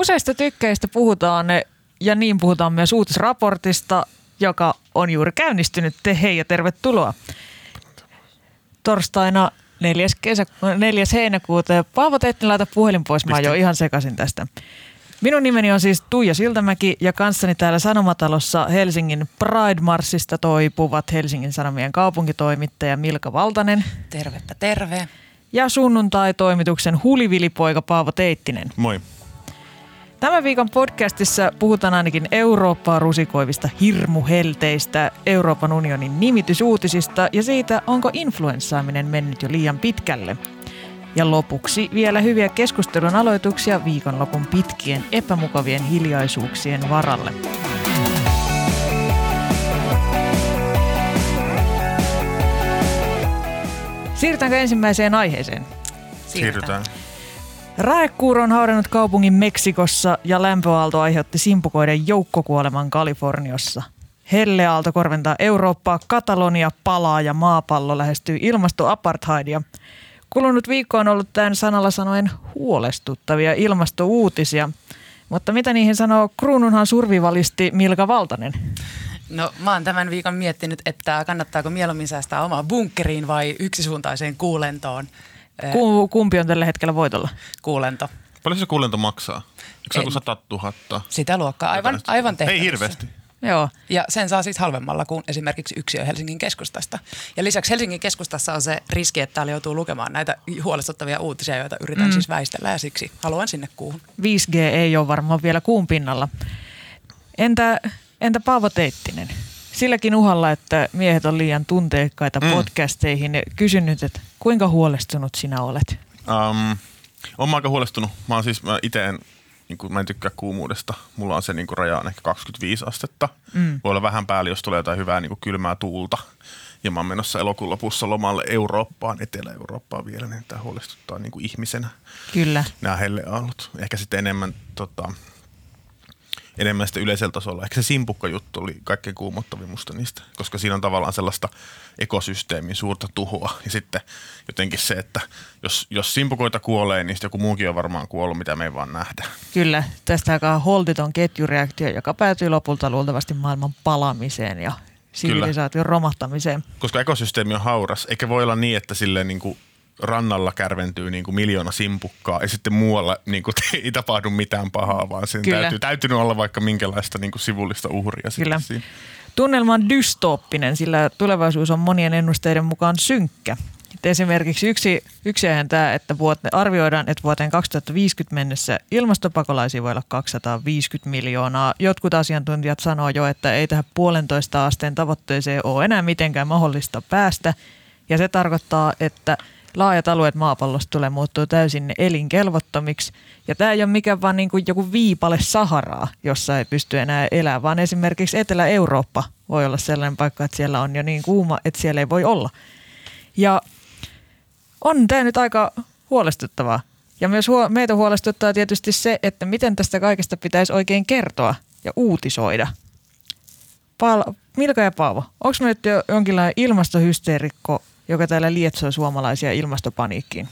Useista tykkeistä puhutaan ja niin puhutaan myös uutisraportista, joka on juuri käynnistynyt. Hei ja tervetuloa. Torstaina 4. heinäkuuta. Paavo Teittinen, laita puhelin pois. Mä oon jo ihan sekaisin tästä. Minun nimeni on siis Tuija Siltamäki ja kanssani täällä Sanomatalossa Helsingin Pride-marssista toipuvat Helsingin Sanomien kaupunkitoimittaja Milka Valtanen. Tervepä terve. Ja sunnuntai-toimituksen hulivilipoika Paavo Teittinen. Moi. Tämän viikon podcastissa puhutaan ainakin Eurooppaa rusikoivista hirmuhelteistä, Euroopan unionin nimitysuutisista ja siitä, onko influenssaaminen mennyt jo liian pitkälle. Ja lopuksi vielä hyviä keskustelun aloituksia viikonlopun pitkien epämukavien hiljaisuuksien varalle. Siirrytäänkö ensimmäiseen aiheeseen? Siirrytään. Raekuuro on haudannut kaupungin Meksikossa ja lämpöaalto aiheutti simpukoiden joukkokuoleman Kaliforniassa. Helleaalto korventaa Eurooppaa, Katalonia palaa ja maapallo lähestyy ilmastoapartheidia. Kulunut viikko on ollut tämän sanalla sanoen huolestuttavia ilmastouutisia, mutta mitä niihin sanoo kruununhan survivalisti Milka Valtanen? No mä oon tämän viikon miettinyt, että kannattaako mieluummin säästää omaa bunkkeriin vai yksisuuntaiseen kuulentoon. Kumpi on tällä hetkellä voitolla? Kuulento. Paljon se kuulento maksaa? Eikö se ole 100 000? Sitä luokkaa aivan tehtävässä. Ei hirveästi. Joo. Ja sen saa siis halvemmalla kuin esimerkiksi yksiö Helsingin keskustasta. Ja lisäksi Helsingin keskustassa on se riski, että täällä joutuu lukemaan näitä huolestuttavia uutisia, joita yritän siis väistellä ja siksi haluan sinne kuuhun. 5G ei ole varmaan vielä kuun pinnalla. Entä Paavo Teittinen? Silläkin uhalla, että miehet on liian tunteikkaita podcasteihin, kysynyt, että kuinka huolestunut sinä olet? Olen aika huolestunut. Mä oon siis mä en tykkää kuumuudesta. Mulla on se raja on ehkä 25 astetta. Voi olla vähän päälle, jos tulee jotain hyvää kylmää tuulta. Ja mä oon menossa elokuun lopussa lomalle Eurooppaan, Etelä-Eurooppaan vielä, niin tämä huolestuttaa ihmisenä. Kyllä. Nämä helleaalot. Ehkä sitten enemmän sitä yleisellä tasolla. Ehkä se simpukkajuttu oli kaikkein kuumottavin musta niistä, koska siinä on tavallaan sellaista ekosysteemin suurta tuhoa. Ja sitten jotenkin se, että jos simpukoita kuolee, niin joku muukin on varmaan kuollut, mitä me ei vaan nähdä. Kyllä, tästä alkaa holtiton ketjureaktio, joka päätyy lopulta luultavasti maailman palamiseen ja sivilisaation romahtamiseen. Koska ekosysteemi on hauras, eikä voi olla niin, että silleen rannalla kärventyy miljoona simpukkaa ja sitten muualla ei tapahdu mitään pahaa, vaan sen täytynyt olla vaikka minkälaista sivullista uhria. Kyllä. Tunnelma on dystooppinen, sillä tulevaisuus on monien ennusteiden mukaan synkkä. Et esimerkiksi yksi aihe on tämä, että arvioidaan, että vuoteen 2050 mennessä ilmastopakolaisia voi olla 250 miljoonaa. Jotkut asiantuntijat sanoo jo, että ei tähän 1,5 asteen tavoitteeseen ole enää mitenkään mahdollista päästä. Ja se tarkoittaa, että laajat alueet maapallosta tulee muuttua täysin elinkelvottomiksi. Ja tämä ei ole mikään vaan joku viipale Saharaa, jossa ei pysty enää elämään, vaan esimerkiksi Etelä-Eurooppa voi olla sellainen paikka, että siellä on jo niin kuuma, että siellä ei voi olla. Ja on tämä nyt aika huolestuttavaa. Ja myös meitä huolestuttaa tietysti se, että miten tästä kaikesta pitäisi oikein kertoa ja uutisoida. Milka ja Paavo, onko me nyt jo jonkinlainen ilmastohysteerikko, joka täällä lietsoi suomalaisia ilmastopaniikkiin?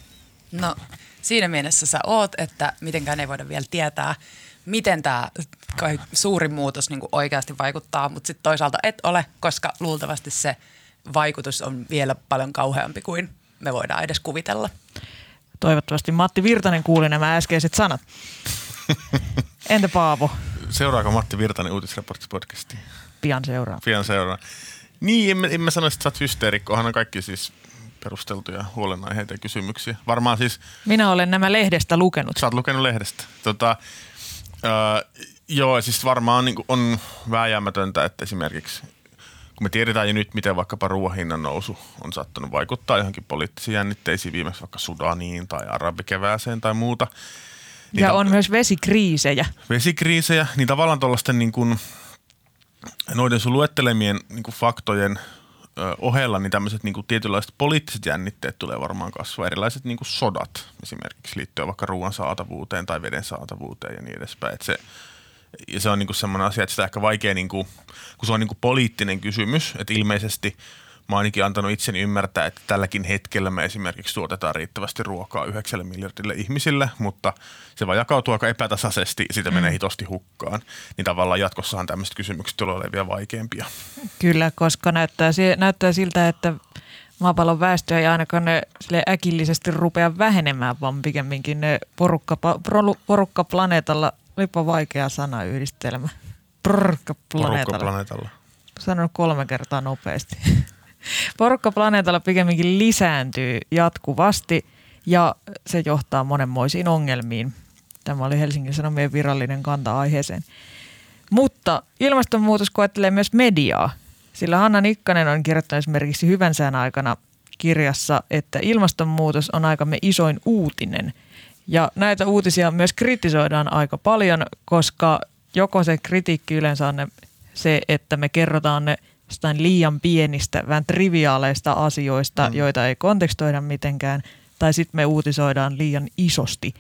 No siinä mielessä sä oot, että mitenkään ei voida vielä tietää, miten tämä suuri muutos oikeasti vaikuttaa, mutta sitten toisaalta et ole, koska luultavasti se vaikutus on vielä paljon kauheampi kuin me voidaan edes kuvitella. Toivottavasti Matti Virtanen kuuli nämä äskeiset sanat. Entä Paavo? Seuraako Matti Virtanen Uutisraportti-podcastiin? Pian seuraa. Niin, en mä sanoisi, että sä oot hysteerikko. Onhan kaikki siis perusteltuja huolenaiheita ja kysymyksiä. Varmaan siis... Minä olen nämä lehdestä lukenut. Sä oot lukenut lehdestä. Siis varmaan on vääjäämätöntä, että esimerkiksi kun me tiedetään jo nyt, miten vaikkapa ruoahinnan nousu on saattanut vaikuttaa johonkin poliittisiin jännitteisiin, viimeksi vaikka Sudaniin tai arabikevääseen tai muuta. Niin ja on myös vesikriisejä. Vesikriisejä, niin tavallaan tuollaisten noiden sun luettelemien faktojen ohella niin tämmöiset tietynlaiset poliittiset jännitteet tulee varmaan kasvaa. Erilaiset sodat esimerkiksi liittyen vaikka ruoan saatavuuteen tai veden saatavuuteen ja niin edespäin. Se on semmoinen asia, että sitä on ehkä vaikea, kun se on poliittinen kysymys, että ilmeisesti mä oon ainakin antanut itseni ymmärtää, että tälläkin hetkellä me esimerkiksi tuotetaan riittävästi ruokaa 9 miljardille ihmisille, mutta se vaan jakautuu aika epätasaisesti ja sitä menee hitosti hukkaan. Niin tavallaan jatkossahan tämmöiset kysymykset tulee olemaan vielä vaikeampia. Kyllä, koska näyttää siltä, että maapallon väestöä ei ainakaan ne sille äkillisesti rupea vähenemään, vaan pikemminkin ne porukka planeetalla, olipa vaikea sanayhdistelmä. Porukka planeetalla. Sanon 3 kertaa nopeasti. Porukka planeetalla pikemminkin lisääntyy jatkuvasti ja se johtaa monenmoisiin ongelmiin. Tämä oli Helsingin Sanomien virallinen kanta aiheeseen. Mutta ilmastonmuutos koettelee myös mediaa, sillä Hanna Nikkanen on kirjoittanut esimerkiksi Hyvän sään aikana kirjassa, että ilmastonmuutos on aikamme isoin uutinen. Ja näitä uutisia myös kritisoidaan aika paljon, koska joko se kritiikki yleensä on se, että me kerrotaan ne liian pienistä, vähän triviaaleista asioista, joita ei kontekstoida mitenkään, tai sitten me uutisoidaan liian isosti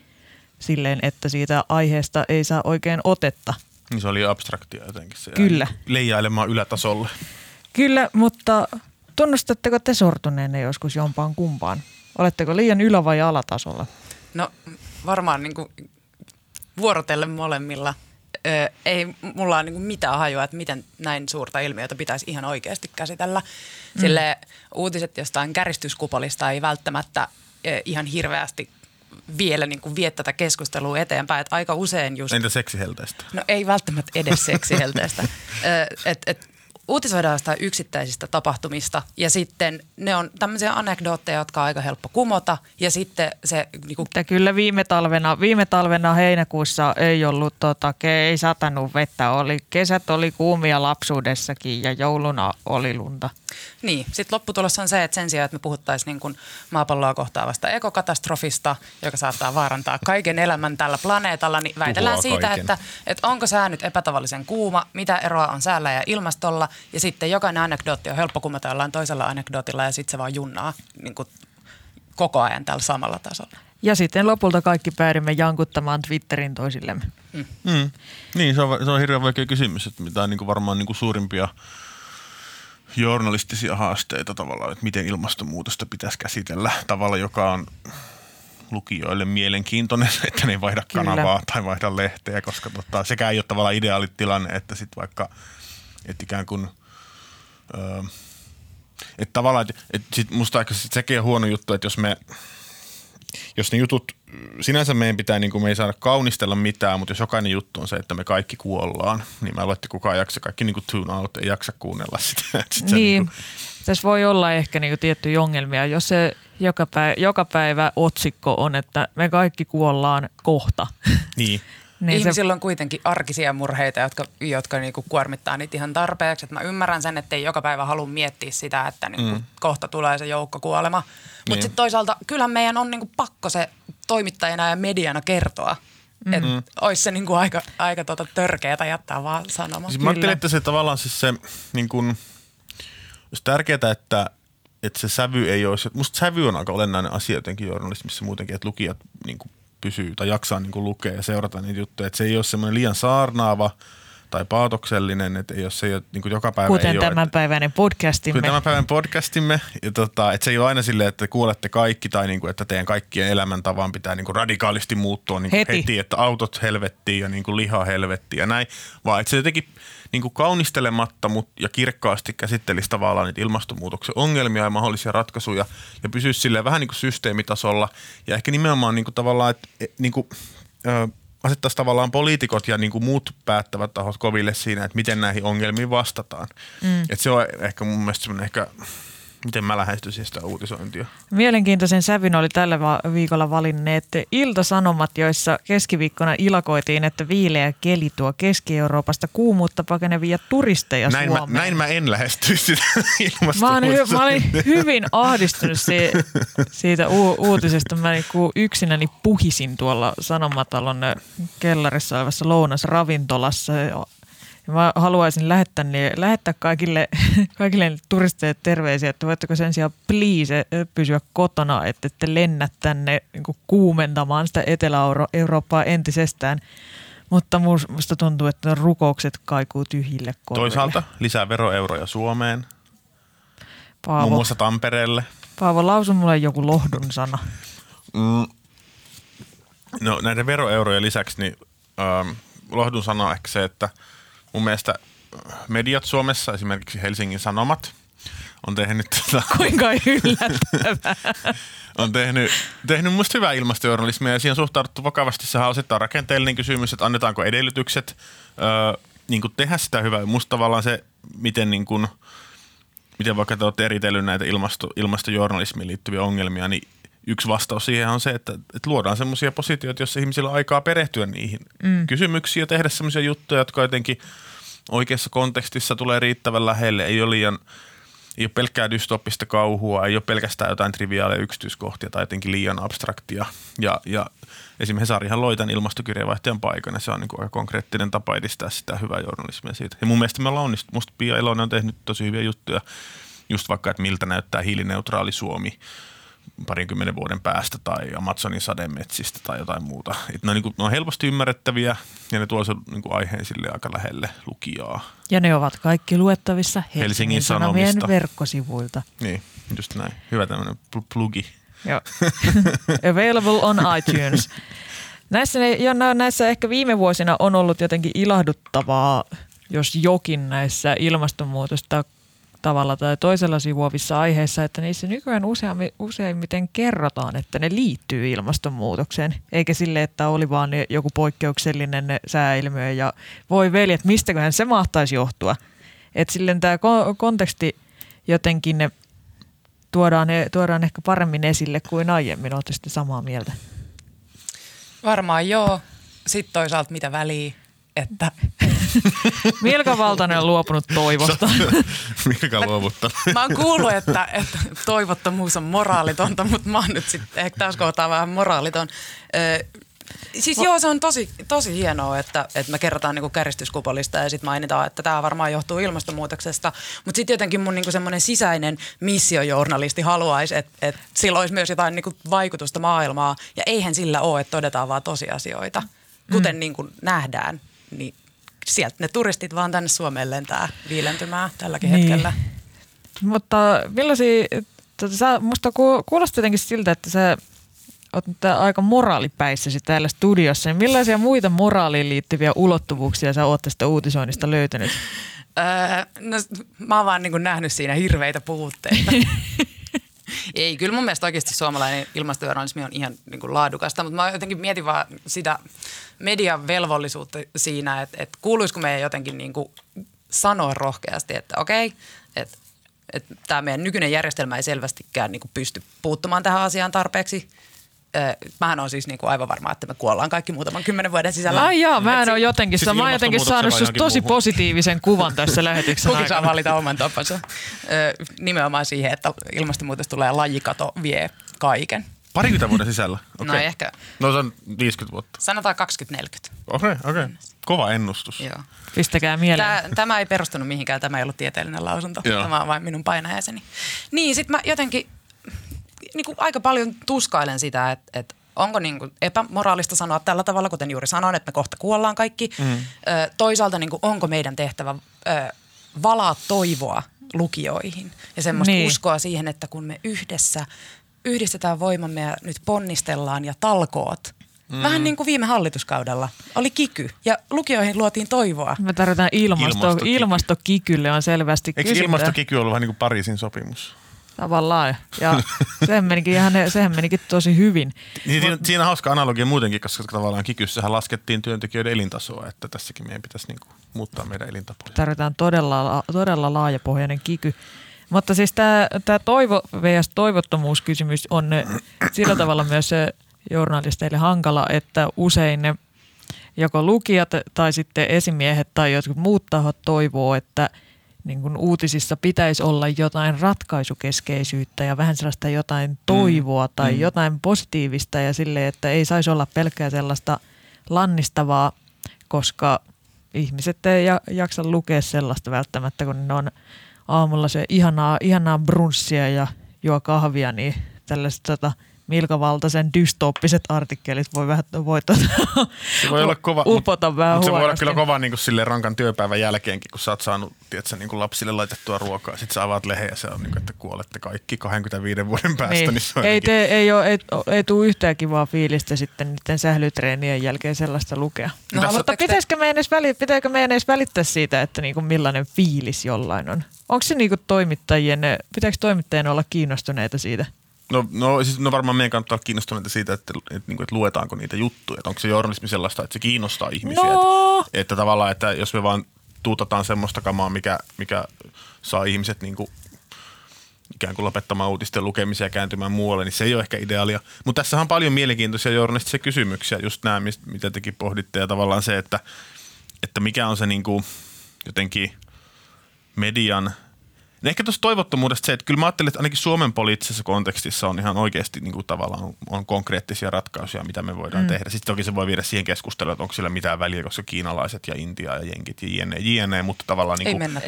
silleen, että siitä aiheesta ei saa oikein otetta. Niin se oli abstraktia jotenkin se. Kyllä. Leijailemaan ylätasolle. Kyllä, mutta tunnustatteko te sortuneenne joskus jompaan kumpaan? Oletteko liian ylä- vai alatasolla? No varmaan niin kuin vuorotellen molemmilla. Ei mulla ole niin kuin mitään hajua, että miten näin suurta ilmiötä pitäisi ihan oikeasti käsitellä. Sille uutiset jostain käristyskupolista ei välttämättä ihan hirveästi vielä niin kuin vie tätä keskustelua eteenpäin. Että aika usein just... Entä seksihelteistä? No ei välttämättä edes seksihelteistä. Uutisoidaan sitä yksittäisistä tapahtumista ja sitten ne on tämmöisiä anekdootteja, jotka on aika helppo kumota ja sitten se... Niinku... Kyllä viime talvena heinäkuussa ei ollut, ei satanut vettä, kesät oli kuumia lapsuudessakin ja jouluna oli lunta. Niin, sitten lopputulos on se, että sen sijaan, että me puhuttaisiin niin kuin maapalloa kohtaavasta ekokatastrofista, joka saattaa vaarantaa kaiken elämän tällä planeetalla, niin väitellään siitä, että onko sää nyt epätavallisen kuuma, mitä eroa on säällä ja ilmastolla, ja sitten jokainen anekdootti on helppo kumata jollain toisella anekdootilla, ja sitten se vaan junnaa niin kuin koko ajan tällä samalla tasolla. Ja sitten lopulta kaikki päädymme jankuttamaan Twitterin toisillemme. Niin, se on hirveän vaikea kysymys, että mitä on niin kuin varmaan niin kuin suurimpia... journalistisia haasteita tavallaan, että miten ilmastonmuutosta pitäisi käsitellä tavalla, joka on lukijoille mielenkiintoinen, että ne ei vaihda kanavaa tai vaihda lehteä, koska sekä ei ole tavallaan ideaalitilanne, että sitten vaikka, että ikään kuin, että tavallaan, että sit musta ehkä sit sekin on huono juttu, että jos ne jutut, sinänsä meidän pitää, niin kuin me ei saada kaunistella mitään, mutta jos jokainen juttu on se, että me kaikki kuollaan, niin mä luulen, kukaan jaksa, kaikki niin kuin tune out, ei jaksa kuunnella sitä. Niin, tässä voi olla ehkä niin kuin tiettyjä ongelmia, jos se joka päivä otsikko on, että me kaikki kuollaan kohta. Niin. Niin ihmisillä on kuitenkin arkisia murheita, jotka niinku kuormittaa niitä ihan tarpeeksi. Et mä ymmärrän sen, että ei joka päivä halua miettiä sitä, että niinku kohta tulee se joukkokuolema. Mutta sitten toisaalta kyllähän meidän on niinku pakko se toimittajana ja mediana kertoa. Että olisi se niinku aika törkeätä jättää vaan sanomaan. Siis mä ajattelin, että se tavallaan siis se niin kun, olisi tärkeää, että se sävy ei olisi. Musta sävy on aika olennainen asia jotenkin journalismissa muutenkin, että lukijat niinku pysyy tai jaksaa niin kuin lukea ja seurata niitä juttuja. Että se ei ole semmoinen liian saarnaava tai paatoksellinen, että jos se ei ole niin kuin joka päivä. Kuten tämänpäiväinen podcastimme. Ja että se ei ole aina silleen, että kuulette kaikki tai niin kuin, että teidän kaikkien elämäntavan pitää niin kuin radikaalisti muuttua niin kuin heti. Että autot helvettiin ja niin kuin liha helvettiin ja näin. Vaan että se jotenkin niin kuin kaunistelematta ja kirkkaasti käsittelisi tavallaan niitä ilmastonmuutoksen ongelmia ja mahdollisia ratkaisuja ja pysyisi silleen vähän niin kuin systeemitasolla ja ehkä nimenomaan niin kuin tavallaan, että niin kuin, asettaisi tavallaan poliitikot ja niin kuin muut päättävät tahot koville siinä, että miten näihin ongelmiin vastataan. Että se on ehkä mun mielestä semmoinen ehkä, miten mä lähestyisin sitä uutisointia. Mielenkiintoisen sävyn oli tällä viikolla valinneet Ilta-Sanomat, joissa keskiviikkona ilakoitiin, että viileä keli tuo Keski-Euroopasta kuumuutta pakenevia turisteja Suomeen. Näin mä en lähestyisi ilmastonmuutosta. Mä olin hyvin ahdistunut siitä uutisesta. Mä niin yksinäni puhisin tuolla Sanomatalon kellarissa olevassa lounasravintolassa. Mä haluaisin lähettää kaikille turisteille terveisiä, että voitteko sen sijaan please pysyä kotona, että te lennät tänne niin kuin kuumentamaan sitä Etelä-Eurooppaa entisestään. Mutta musta tuntuu, että rukoukset kaikuu tyhjille korville. Toisaalta lisää veroeuroja Suomeen. Paavo, muun muassa Tampereelle. Paavo, lausu mulle joku lohdun sana. No näiden veroeurojen lisäksi niin, lohdun sana on ehkä se, että mun mielestä mediat Suomessa, esimerkiksi Helsingin Sanomat, on tehnyt kuinka yllättävää. On tehnyt musta hyvää ilmastojournalismia ja siihen suhtauduttu vakavasti. Sehän on osittain rakenteellinen kysymys, että annetaanko edellytykset niin kuin tehdä sitä hyvää. Musta tavallaan se, miten, niin kuin, miten vaikka te olette eritellyt näitä ilmastojournalismiin liittyviä ongelmia, niin yksi vastaus siihen on se, että luodaan semmoisia positioita, joissa ihmisillä on aikaa perehtyä niihin kysymyksiin ja tehdä semmoisia juttuja, jotka jotenkin oikeassa kontekstissa tulee riittävän lähelle. Ei ole pelkkää dystopista kauhua, ei ole pelkästään jotain triviaaleja yksityiskohtia tai jotenkin liian abstraktia. Ja esimerkiksi Hesarihan loi tämän ilmastokirjeenvaihtajan paikan ja se on niin kuin aika konkreettinen tapa edistää sitä hyvää journalismia siitä. Ja mun mielestä me ollaan onnistunut. Musta Pia Elonen on tehnyt tosi hyviä juttuja, just vaikka, että miltä näyttää hiilineutraali Suomi 20 vuoden päästä tai Amazonin sademetsistä tai jotain muuta. Ne on helposti ymmärrettäviä ja ne tuo sen aiheen sille aika lähelle lukijaa. Ja ne ovat kaikki luettavissa Helsingin Sanomien verkkosivuilta. Niin, just näin. Hyvä tämmöinen plugi. Joo. Available on iTunes. Näissä ehkä viime vuosina on ollut jotenkin ilahduttavaa, jos jokin näissä ilmastonmuutosta tavalla tai toisella sivuavissa aiheissa, että niissä nykyään useimmiten kerrotaan, että ne liittyy ilmastonmuutokseen, eikä sille, että oli vaan joku poikkeuksellinen sääilmiö ja voi veljet, mistäköhän se mahtaisi johtua. Että silleen tämä konteksti jotenkin tuodaan ehkä paremmin esille kuin aiemmin. Olette sitten samaa mieltä? Varmaan joo. Sitten toisaalta mitä väliä, että... Milka Valtanen on luopunut toivosta. Milka luovuttanut. Mä oon kuullut, että toivottomuus on moraalitonta, mutta mä oon nyt sitten ehkä tässä kohtaa vähän moraaliton. Siis joo, se on tosi hienoa, että me kerrotaan niinku kärjistyskupolista ja sitten mainitaan, että tämä varmaan johtuu ilmastonmuutoksesta. Mutta sitten jotenkin mun niinku semmoinen sisäinen missiojournalisti haluaisi, että sillä olisi myös jotain niinku vaikutusta maailmaa. Ja eihän sillä ole, että todetaan vaan tosiasioita, kuten niinku nähdään, niin... Sieltä ne turistit vaan tänne Suomeen lentää viilentymään tälläkin hetkellä. Mutta millaisia, musta kuulostaa jotenkin siltä, että sä oot nyt aika moraalipäissäsi täällä studiossa. Millaisia muita moraaliin liittyviä ulottuvuuksia sä oot tästä uutisoinnista löytänyt? No mä oon vaan niin kuin nähnyt siinä hirveitä puutteita. Ei, kyllä mun mielestä oikeasti suomalainen ilmastojournalismi on ihan niin kuin laadukasta, mutta mä jotenkin mietin vaan sitä median velvollisuutta siinä, että kuuluisiko meidän jotenkin niin kuin sanoa rohkeasti, että okei, että tämä meidän nykyinen järjestelmä ei selvästikään niin kuin pysty puuttumaan tähän asiaan tarpeeksi. Mähän on siis niinku aivan varma, että me kuollaan kaikki muutaman 10 vuoden sisällä. Ai jaa, mä oon jotenkin saanut susta tosi positiivisen kuvan tässä lähetyksen aikana. Kukin saa valita oman tapansa. Nimenomaan siihen, että ilmastonmuutos tulee ja lajikato vie kaiken. 20 vuoden sisällä? Okay. No ehkä. No se on 50 vuotta. Sanotaan 20-40. Okei. Kova ennustus. Joo. Pistäkää mieleen. Tämä ei perustunut mihinkään, tämä ei ollut tieteellinen lausunto. Joo. Tämä on vain minun painajaiseni. Niin, sit mä jotenkin... Niin aika paljon tuskailen sitä, että onko niin kuin epämoraalista sanoa tällä tavalla, kuten juuri sanoin, että me kohta kuollaan kaikki. Toisaalta niin kuin, onko meidän tehtävä valaa toivoa lukijoihin ja semmoista uskoa siihen, että kun me yhdessä yhdistetään voimamme ja nyt ponnistellaan ja talkoot. Vähän niin kuin viime hallituskaudella oli kiky ja lukijoihin luotiin toivoa. Me tarvitaan ilmastokikylle on selvästi kysyntää. Eikö ilmastokiky ollut vähän niin kuin Pariisin sopimus? Tavallaan. Ja sehän menikin tosi hyvin. Siinä on hauska analogia muutenkin, koska tavallaan kikyssähän laskettiin työntekijöiden elintasoa, että tässäkin meidän pitäisi niinku muuttaa meidän elintapoja. Tarvitaan todella laajapohjainen kiky. Mutta siis tämä toivo vs. toivottomuuskysymys on sillä tavalla myös journalisteille hankala, että usein ne joko lukijat tai sitten esimiehet tai jotkut muut tahot toivoo, että niin kun uutisissa pitäisi olla jotain ratkaisukeskeisyyttä ja vähän sellaista jotain toivoa tai jotain positiivista ja silleen, että ei saisi olla pelkkää sellaista lannistavaa, koska ihmiset ei jaksa lukea sellaista välttämättä, kun ne on aamulla se ihanaa brunssia ja juo kahvia, niin tällaista Milka Valtasen dystooppiset artikkelit voi olla kova, upota vähän huonosti. Se voi olla kyllä kova niin kuin rankan työpäivän jälkeenkin, kun sä oot saanut tiedätkö, niin kuin lapsille laitettua ruokaa. Sitten sä avaat lehen ja se on niin kuin, että kuolette kaikki 25 vuoden päästä. Niin ei tule yhtään kivaa fiilistä sitten niiden sählytreenien jälkeen sellaista lukea. No, mutta pitääkö meidän edes välittää siitä, että niin kuin millainen fiilis jollain on? Onko se niin kuin pitääkö toimittajien olla kiinnostuneita siitä? No, varmaan meidän kannattaa olla kiinnostuneita siitä, että luetaanko niitä juttuja. Että onko se journalismi sellaista, että se kiinnostaa ihmisiä? No. Että tavallaan, että jos me vaan tuutataan semmoista kamaa, mikä saa ihmiset niin kuin ikään kuin lopettamaan uutisten lukemisia ja kääntymään muualle, niin se ei ole ehkä ideaalia. Mutta tässä on paljon mielenkiintoisia journalistisia kysymyksiä, just nämä, mitä tekin pohditte. Ja tavallaan se, että mikä on se niin kuin jotenkin median... No ehkä tuossa toivottomuudesta se, että kyllä mä ajattelin, että ainakin Suomen poliittisessa kontekstissa on ihan oikeasti niin kuin tavallaan on konkreettisia ratkaisuja, mitä me voidaan tehdä. Sitten toki se voi viedä siihen keskusteluun, että onko sillä mitään väliä, koska kiinalaiset ja Intia ja jenkit ja jne. Mutta tavallaan niin kuin,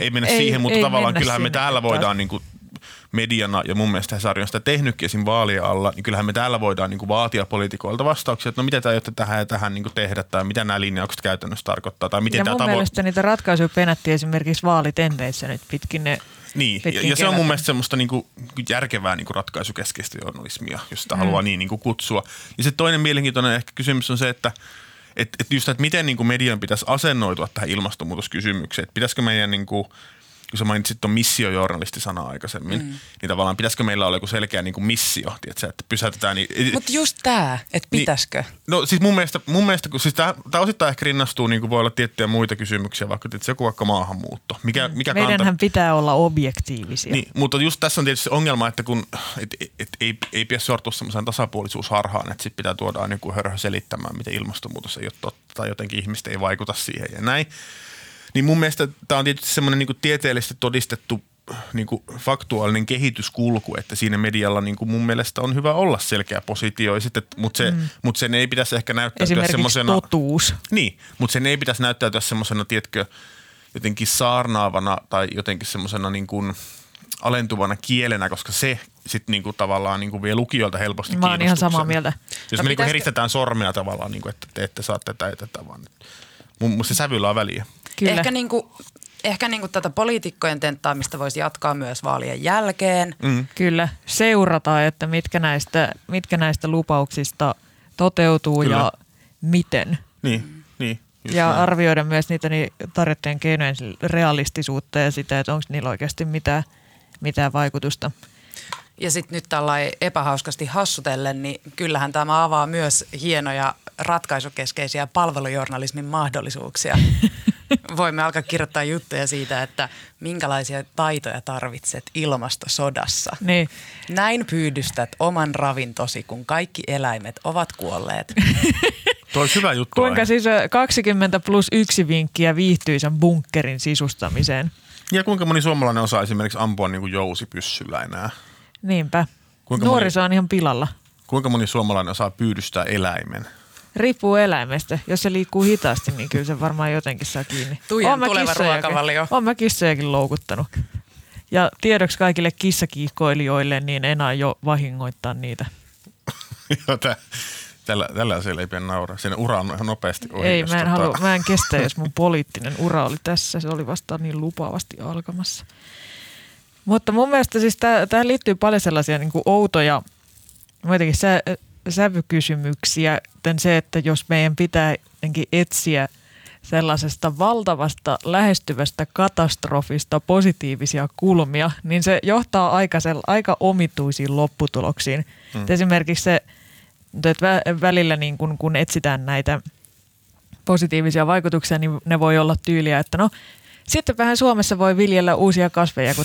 ei mennä siihen, mutta tavallaan kyllähän me täällä voidaan niin kuin mediana, ja mun mielestä Hesari on sitä tehnytkin esim. Vaalien alla, niin kyllähän me täällä voidaan niin kuin vaatia poliitikoilta vastauksia, että no mitä tämä jotta tähän ja tähän niin kuin tehdä, tai mitä nämä linjaukset käytännössä tarkoittaa, tai miten tämä mielestä niitä ratkaisuja penättiin esimerkiksi vaalitenteissä nyt pitkin ne... Niin, ja se on mun mielestä semmoista niinku järkevää niinku ratkaisukeskeistä journalismia, jos sitä haluaa niin niinku kutsua. Ja se toinen mielenkiintoinen ehkä kysymys on se, että miten niinku median pitäisi asennoitua tähän ilmastonmuutoskysymykseen, että pitäisikö meidän niinku... kun sä mainitsit tuon missiojournalisti-sanaa aikaisemmin, niin tavallaan pitäisikö meillä olla joku selkeä niin kuin missio, tiiätkö, että pysäytetään. Niin, mutta just tämä, että pitäisikö? Niin, no siis mun mielestä kun siis tämä osittain ehkä rinnastuu, niin kuin voi olla tiettyjä muita kysymyksiä, vaikka tiiätkö, joku vaikka maahanmuutto. Mikä meidänhän pitää olla objektiivisia. Niin, mutta just tässä on tietysti se ongelma, että kun ei pidä sortua semmoiseen tasapuolisuusharhaan, että sitten pitää tuoda joku hörhö selittämään, miten ilmastonmuutos ei ole totta tai jotenkin ihmiset ei vaikuta siihen ja näin. Niin mun mielestä tämä on tietysti semmoinen niin kuin tieteellisesti todistettu niin kuin faktuaalinen kehityskulku, että siinä medialla niin kuin mun mielestä on hyvä olla selkeä positio, mutta sen ei pitäisi ehkä näyttäytyä semmoisena... totuus. Niin, mutta sen ei pitäisi näyttäytyä semmoisena, tiedätkö, jotenkin saarnaavana tai jotenkin semmoisena niin kuin alentuvana kielenä, koska se sitten niinku tavallaan niinku vie lukijoilta helposti kiinnostuksen. Mä oon ihan samaa mieltä. Jos me niinku heristetään sormea tavallaan, niinku, että te ette saa tätä vaan... Musta sävyllä on väliä. Kyllä. Ehkä tätä poliitikkojen tenttaamista voisi jatkaa myös vaalien jälkeen. Kyllä, seurataan, että mitkä näistä lupauksista toteutuu. Kyllä. Ja miten. Niin. Ja näin. Arvioida myös niitä tarjottujen keinojen realistisuutta ja sitä, että onko niillä oikeasti mitään vaikutusta. Ja sitten nyt tällainen epähauskasti hassutellen, niin kyllähän tämä avaa myös hienoja ratkaisukeskeisiä palvelujournalismin mahdollisuuksia. Voimme alkaa kirjoittaa juttuja siitä, että minkälaisia taitoja tarvitset ilmastosodassa. Niin. Näin pyydystät oman ravintosi, kun kaikki eläimet ovat kuolleet. Tuo olisi hyvä juttu. Kuinka siis 20+1 vinkkiä viihtyisän bunkkerin sisustamiseen? Ja kuinka moni suomalainen osaa esimerkiksi ampua niin kuin jousipyssyllä enää? Niinpä. Nuoriso on ihan pilalla. Kuinka moni suomalainen osaa pyydystää eläimen? Riippuu eläimestä. Jos se liikkuu hitaasti, niin kyllä se varmaan jotenkin saa kiinni. Tuijan tuleva ruokavalio. Olen mä kissojakin loukuttanut. Ja tiedoksi kaikille kissakiihkoilijoille, niin en aio vahingoittaa niitä. Tällä asialla ei pidä nauraa. Siinä ura on ihan nopeasti ohi. Ei, mä en kestä, jos mun poliittinen ura oli tässä. Se oli vasta niin lupaavasti alkamassa. Mutta mun mielestä siis tähän liittyy paljon sellaisia niin kuin outoja jotenkin sävykysymyksiä. Se, että jos meidän pitää jotenkin etsiä sellaisesta valtavasta lähestyvästä katastrofista positiivisia kulmia, niin se johtaa aika omituisiin lopputuloksiin. Esimerkiksi se, että välillä niin kun etsitään näitä positiivisia vaikutuksia, niin ne voi olla tyyliä, että no... Sittenpähän Suomessa voi viljellä uusia kasveja, kun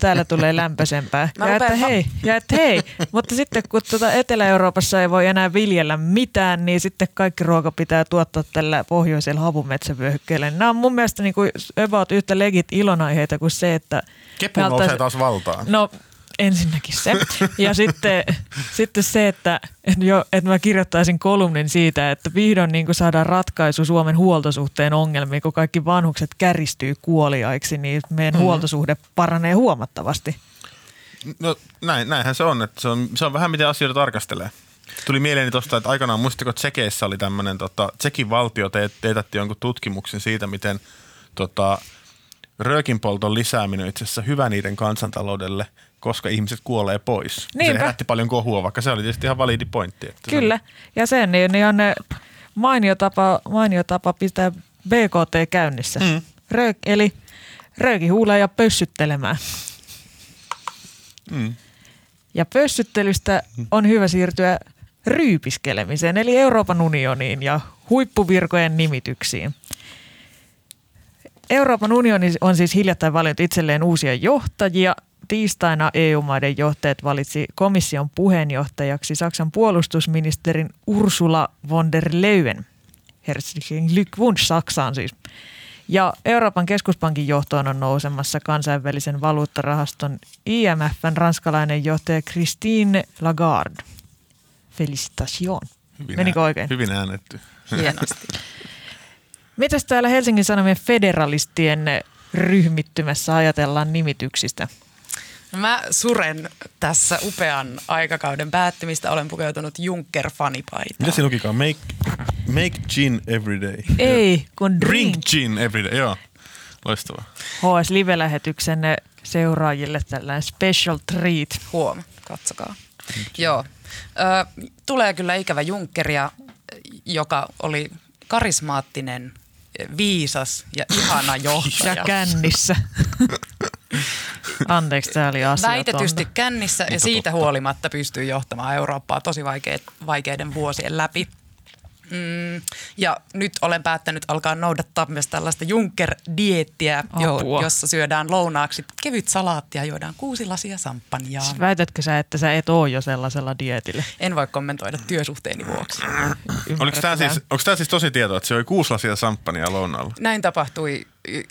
täällä tulee lämpöisempää. Ja että hei. Mutta sitten kun Etelä-Euroopassa ei voi enää viljellä mitään, niin sitten kaikki ruoka pitää tuottaa tällä pohjoisella havumetsävyöhykkeellä. Nämä on mun mielestä niin kuin about yhtä legit ilonaiheita kuin se, että... Kepu nousee taas valtaan. No ensinnäkin se. Ja sitten se, että mä kirjoittaisin kolumnin siitä, että vihdoin niin kuin saadaan ratkaisu Suomen huoltosuhteen ongelmiin, kun kaikki vanhukset käristyy kuoliaiksi, niin meidän huoltosuhde paranee huomattavasti. No näinhän se on, että se on vähän miten asioita tarkastelee. Tuli mieleeni tuosta, että aikanaan muistatko Tsekeissä oli tämmöinen, Tsekin valtio teetätti jonkun tutkimuksen siitä, miten röökinpolton lisääminen itse asiassa hyvä niiden kansantaloudelle, koska ihmiset kuolee pois. Niinpä. Se herätti paljon kohua, vaikka se oli tietysti ihan validi pointti. Kyllä, ja se niin on mainio tapa pitää BKT käynnissä. Mm. Eli röökihuulee ja pössyttelemään. Mm. Ja pössyttelystä on hyvä siirtyä ryypiskelemiseen, eli Euroopan unioniin ja huippuvirkojen nimityksiin. Euroopan unioni on siis hiljattain valinnut itselleen uusia johtajia. Tiistaina EU-maiden johtajat valitsi komission puheenjohtajaksi Saksan puolustusministerin Ursula von der Leyen. Herzlichen Glückwunsch Saksaan siis. Ja Euroopan keskuspankin johtoon on nousemassa kansainvälisen valuuttarahaston IMF:n ranskalainen johtaja Christine Lagarde. Felicitation. Menikö oikein? Hyvin äänetty. Hienosti. Mitäs täällä Helsingin Sanomien federalistien ryhmittymässä ajatellaan nimityksistä? Mä suren tässä upean aikakauden päättymistä. Olen pukeutunut Juncker-fanipaitaan. Mitä se lukikaan? Make gin every day. Ei, kun drink gin every day. Joo, loistavaa. HS Live-lähetyksen seuraajille tällainen special treat. Huom, katsokaa. Joo, tulee kyllä ikävä Junckeria, joka oli karismaattinen, viisas ja ihana johtaja. Ja kännissä. Anteeksi, tämä oli asiatonta. Väitetysti kännissä ja siitä huolimatta pystyy johtamaan Eurooppaa tosi vaikeiden vuosien läpi. Ja nyt olen päättänyt alkaa noudattaa myös tällaista Juncker-dieettiä, jossa syödään lounaaksi kevyt salaatti ja juodaan 6 lasia samppanjaa. Väitätkö sä, että sä et oo jo sellaisella dietillä? En voi kommentoida työsuhteeni vuoksi. Onko tämä siis tosi tietoa, että se oli 6 lasia samppanjaa lounaalla? Näin tapahtui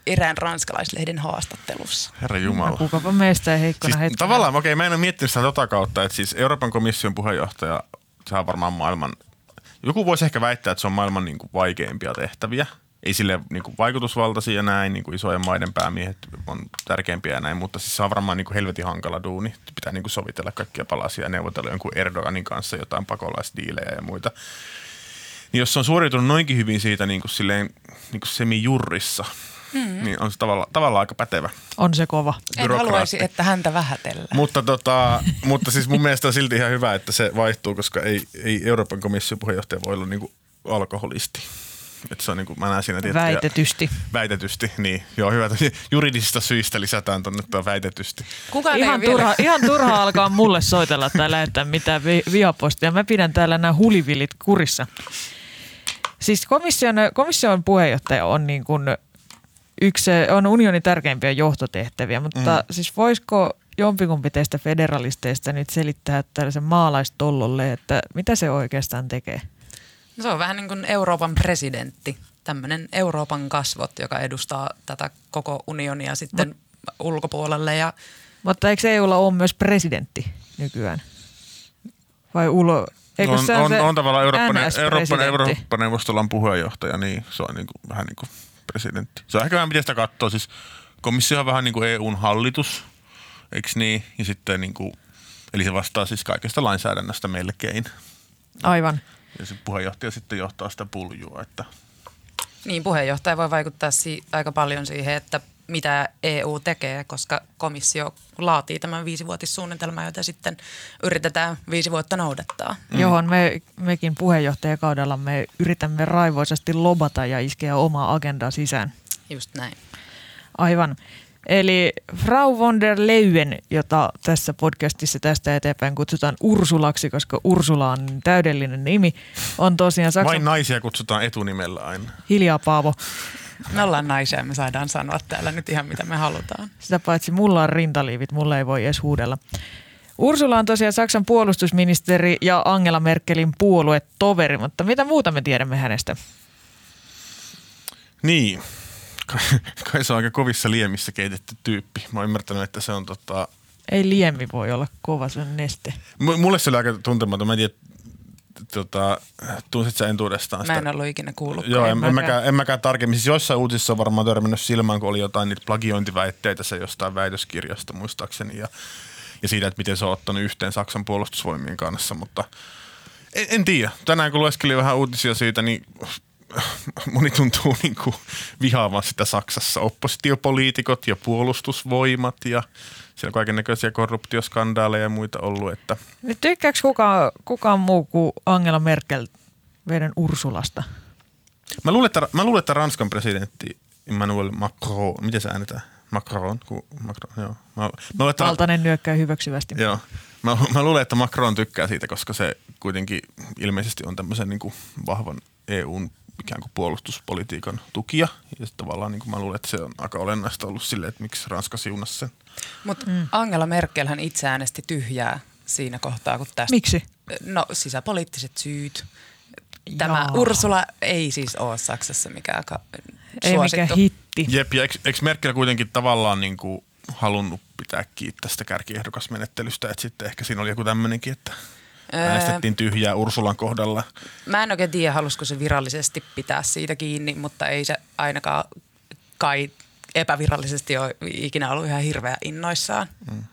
erään ranskalaislehden haastattelussa. Herra Jumala. Kukapa meistä heikkona siis hetkellä. Tavallaan, okei, mä en ole miettinyt sitä kautta, että siis Euroopan komission puheenjohtaja, se on varmaan maailman... Joku voisi ehkä väittää, että se on maailman niin kuin vaikeimpia tehtäviä. Ei silleen niin kuin vaikutusvaltaisia ja näin, niin kuin isojen maiden päämiehet on tärkeimpiä ja näin, mutta siis se on varmaan niin kuin helvetin hankala duuni. Pitää niin kuin sovitella kaikkia palasia ja neuvotella jonkun Erdoganin kanssa jotain pakolaisdiilejä ja muita. Niin jos se on suoriutunut noinkin hyvin siitä niin kuin silleen niin kuin semijurrissa, niin on se tavallaan aika pätevä. On se kova. En haluaisi, että häntä vähätellään. Mutta siis mun mielestä on silti ihan hyvä, että se vaihtuu, koska ei Euroopan komission puheenjohtaja voi olla niinku alkoholisti. Että se on niinku, mä näen siinä tiettyjä... Väitetysti. Väitetysti, niin. Joo, hyvä. Juridisista syistä lisätään tuonne tuo väitetysti. Ihan turha alkaa mulle soitella tai lähettää mitään vihapostia. Mä pidän täällä nämä hulivilit kurissa. Siis komission puheenjohtaja on niin kuin... Yksi on unionin tärkeimpiä johtotehtäviä, mutta siis voisiko jompikumpi teistä federalisteista nyt selittää tällaisen maalaistollolle, että mitä se oikeastaan tekee? No se on vähän niin kuin Euroopan presidentti, tämmöinen Euroopan kasvot, joka edustaa tätä koko unionia sitten ulkopuolelle. Ja... Mutta eikö EUlla ole myös presidentti nykyään? Vai ulo... On tavallaan Euroopan neuvostolla puheenjohtaja, niin se on niin kuin, vähän niin kuin... presidentti. Se on ehkä vähän miten sitä katsoo. Siis komissio on vähän niin kuin EUn hallitus, eikö niin? Ja sitten niin kuin, eli se vastaa siis kaikesta lainsäädännöstä melkein. Aivan. Ja se puheenjohtaja sitten johtaa sitä puljua. Että. Niin, puheenjohtaja voi vaikuttaa aika paljon siihen, että mitä EU tekee, koska komissio laatii tämän 5-vuotissuunnitelman, jota sitten yritetään 5 vuotta noudattaa. Johon mekin puheenjohtajakaudella me yritämme raivoisasti lobata ja iskeä omaa agendaa sisään. Just näin. Aivan. Eli Frau von der Leyen, jota tässä podcastissa tästä eteenpäin kutsutaan Ursulaksi, koska Ursula on täydellinen nimi, on tosiaan Saksan... Vain naisia kutsutaan etunimellä aina. Hiljaa, Paavo. Me ollaan naisia, me saadaan sanoa täällä nyt ihan mitä me halutaan. Sitä paitsi mulla on rintaliivit, mulla ei voi edes huudella. Ursula on tosiaan Saksan puolustusministeri ja Angela Merkelin puoluetoveri, mutta mitä muuta me tiedämme hänestä? Niin, kai se on aika kovissa liemissä keitetty tyyppi. Mä oon ymmärtänyt, että se on Ei liemi voi olla kova, se on neste. Mulle se oli aika tuntematon, mä en tiedä. Tunsit sä entuudestaan sitä? Mä en ollut ikinä kuullut. Joo, en mäkään tarkemmin. Siis joissain uutisissa on varmaan törmännyt silmään, kun oli jotain niitä plagiointiväitteitä se jostain väitöskirjasta muistaakseni. ja siitä, että miten se on ottanut yhteen Saksan puolustusvoimien kanssa, mutta en tiedä. Tänään kun lueskelin vähän uutisia siitä, niin moni tuntuu niin kuin vihaavan sitä Saksassa. Oppositiopoliitikot ja puolustusvoimat ja siellä on kaikennäköisiä korruptioskandaaleja ja muita ollut. Että. Tykkääkö kukaan muu kuin Angela Merkel meidän Ursulasta? Mä luulen, että Ranskan presidentti Emmanuel Macron, miten se äänetään? Macron, joo. Valtanen nyökkää hyväksyvästi. Joo. Mä luulen, että Macron tykkää siitä, koska se kuitenkin ilmeisesti on tämmöisen niin kuin vahvan EUn ikään kuin puolustuspolitiikan tukija. Ja tavallaan niin kuin mä luulen, että se on aika olennaista ollut silleen, että miksi Ranska siunasi sen. Mutta Angela Merkelhän itse äänesti tyhjää siinä kohtaa, kun tästä. Miksi? No sisäpoliittiset syyt. Tämä joo. Ursula ei siis ole Saksassa mikään suosittu. Ei mikään hitti. Jep, ja eikö Merkel kuitenkin tavallaan niin kuin halunnut pitää kiinni tästä kärkiehdokasmenettelystä, että sitten ehkä siinä oli joku tämmöinenkin, että äänestettiin tyhjää Ursulan kohdalla. Mä en oikein tiedä, halusiko se virallisesti pitää siitä kiinni, mutta ei se ainakaan kai epävirallisesti ole ikinä ollut ihan hirveän innoissaan. Mm.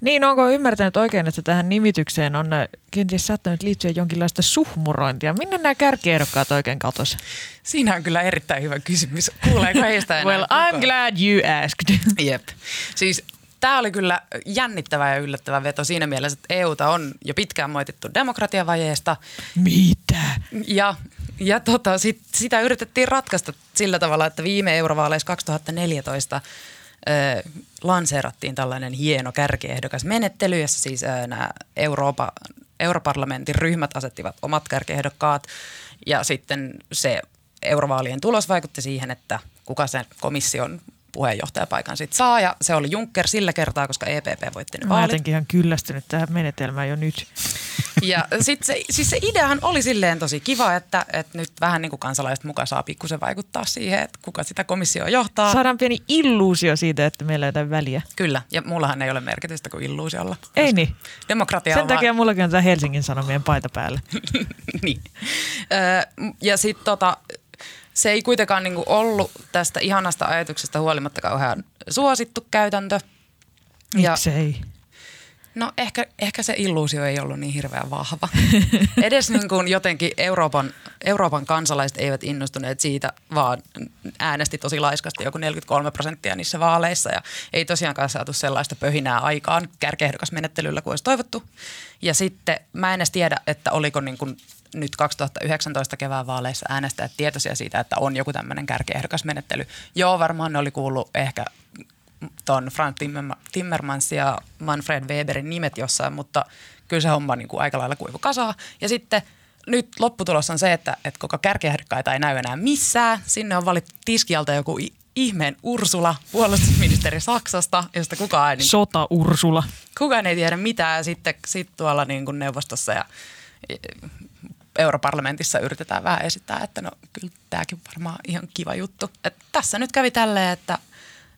Niin, onko ymmärtänyt oikein, että tähän nimitykseen on kenties saattanut liittyä jonkinlaista suhmurointia? Minne nämä kärkiehdokkaat oikein katosi? Siinä on kyllä erittäin hyvä kysymys. Kuuleeko heistä enää? Well, I'm glad you asked. Jep. Siis tämä oli kyllä jännittävä ja yllättävä veto siinä mielessä, että EUta on jo pitkään moitettu demokratiavajeesta. Mitä? Ja sitä yritettiin ratkaista sillä tavalla, että viime eurovaaleissa 2014 – lanseerattiin tällainen hieno kärkiehdokas menettely, jossa siis nämä europarlamentin ryhmät asettivat omat kärkiehdokkaat ja sitten se eurovaalien tulos vaikutti siihen, että kuka sen komission puheenjohtajapaikan sitten saa ja se oli Juncker sillä kertaa, koska EPP voitti ne vaalit. Mä jotenkin ihan kyllästynyt tähän menetelmään jo nyt. Ja sitten se ideahan oli silleen tosi kiva, että nyt vähän niin kuin kansalaiset mukaan saa pikkusen vaikuttaa siihen, että kuka sitä komissioa johtaa. Saadaan pieni illuusio siitä, että meillä ei jotain väliä. Kyllä, ja mullahan ei ole merkitystä kuin illuusiolla. Ei niin. Demokratia sen takia mullakin on tämä Helsingin Sanomien paita päällä. Niin. Ja sitten se ei kuitenkaan niin kuin ollut tästä ihanasta ajatuksesta huolimatta kauhean suosittu käytäntö. Miksei? No ehkä se illuusio ei ollut niin hirveän vahva. Edes niin kuin jotenkin Euroopan kansalaiset eivät innostuneet siitä, vaan äänesti tosi laiskasti joku 43% niissä vaaleissa. Ja ei tosiaankaan saatu sellaista pöhinää aikaan kärkehdokasmenettelyllä kuin olisi toivottu. Ja sitten mä en edes tiedä, että oliko niin kuin nyt 2019 kevään vaaleissa äänestäjät tietoisia siitä, että on joku tämmöinen kärkeehdokasmenettely. Joo, varmaan ne oli kuullut ehkä ton Frank Timmermans ja Manfred Weberin nimet jossain, mutta kyllä se homma niin kuin aika lailla kuivu kasaa. Ja sitten nyt lopputulos on se, että koko kärkeehdokkaita ei näy enää missään. Sinne on valittu tiskialta joku ihmeen Ursula, puolustusministeri Saksasta, josta kukaan ei... Niin, sota Ursula. Kukaan ei tiedä mitään ja sitten tuolla niin kuin neuvostossa ja... Europarlamentissa yritetään vähän esittää, että no kyllä tämäkin varmaan ihan kiva juttu. Että tässä nyt kävi tälleen,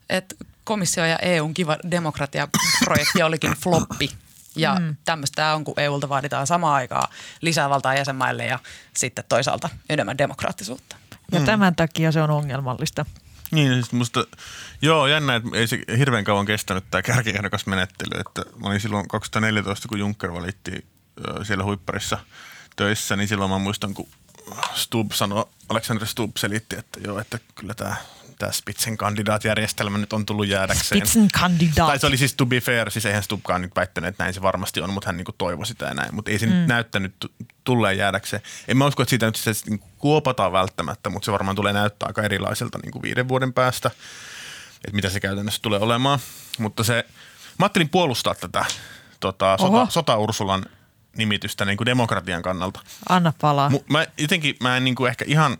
että komissio ja EUn kiva demokratiaprojekti olikin floppi. Ja tämmöistä tämä on, kun EUlta vaaditaan samaan aikaan lisää valtaa jäsenmaille ja sitten toisaalta enemmän demokraattisuutta. Ja tämän takia se on ongelmallista. Niin, siis musta, joo, jännä, että ei se hirveän kauan kestänyt tämä kärkiehdokasmenettely. Että mä olin silloin 2014, kun Juncker valittiin siellä huipparissa töissä, niin silloin mä muistan, kun Alexander Stubb selitti, että joo, että kyllä tämä Spitzenkandidaat-järjestelmä nyt on tullut jäädäkseen. Spitzenkandidaat. Tai se oli siis to be fair, siis eihän Stubbkaan nyt väittänyt, että näin se varmasti on, mutta hän niin kuin toivoi sitä ja näin, mutta ei se nyt näyttänyt tulleen jäädäkseen. En mä usko, että siitä nyt se niin kuin kuopataan välttämättä, mutta se varmaan tulee näyttää aika erilaiselta niin kuin 5 vuoden päästä, että mitä se käytännössä tulee olemaan. Mutta se, mä ajattelin puolustaa tätä sota Ursulan nimitystä niin kuin demokratian kannalta. Anna palaa. Mä en niin kuin ehkä ihan,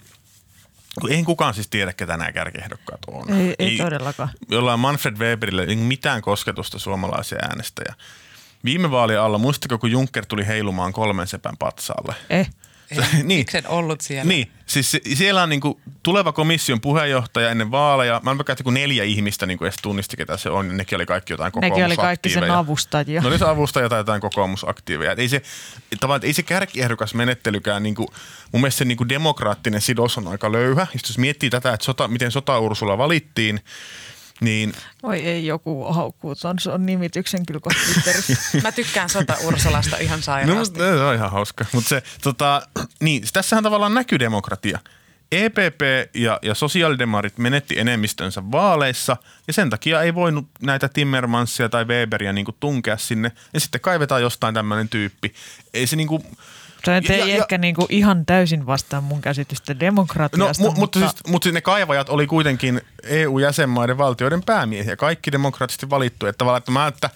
ei kukaan siis tiedä, ketä nämä kärkiehdokkaat on. Ei todellakaan. Jollain Manfred Weberillä ei mitään kosketusta suomalaisia äänestäjiä. Viime vaalien alla, muistatko, kun Juncker tuli heilumaan 3 sepän patsaalle? Niin. Miksi en ollut siellä? Niin, siis siellä on niin kuin tuleva komission puheenjohtaja ennen vaaleja. Mä en vaikka, että 4 ihmistä niin kuin edes tunnisti, ketä se on. Nekin oli kaikki jotain kokoomusaktiiveja. Nekin oli kaikki sen avustajia. No oli se avustaja tai jotain kokoomusaktiiveja. Ei se kärkiehdokas menettelykään, niin kuin, mun mielestä se niin kuin demokraattinen sidos on aika löyhä. Jos miettii tätä, että miten sota Ursula valittiin, Niin. Voi ei, joku haukkuu ton, se on nimityksen kyllä Twitterissä. Mä tykkään Sota-Ursalasta ihan sairaasti. No, se on ihan hauska. Mutta se, niin, tässähän tavallaan näkyy demokratia. EPP ja sosiaalidemarit menetti enemmistönsä vaaleissa ja sen takia ei voinut näitä Timmermansia tai Weberia niinku tunkea sinne. Ja sitten kaivetaan jostain tämmöinen tyyppi. Ei se niinku... Se ei ehkä niinku ihan täysin vastaa mun käsitystä demokratiasta. No, mutta siis ne kaivajat oli kuitenkin EU-jäsenmaiden valtioiden päämiehiä. Kaikki demokraattisesti valittuja. Että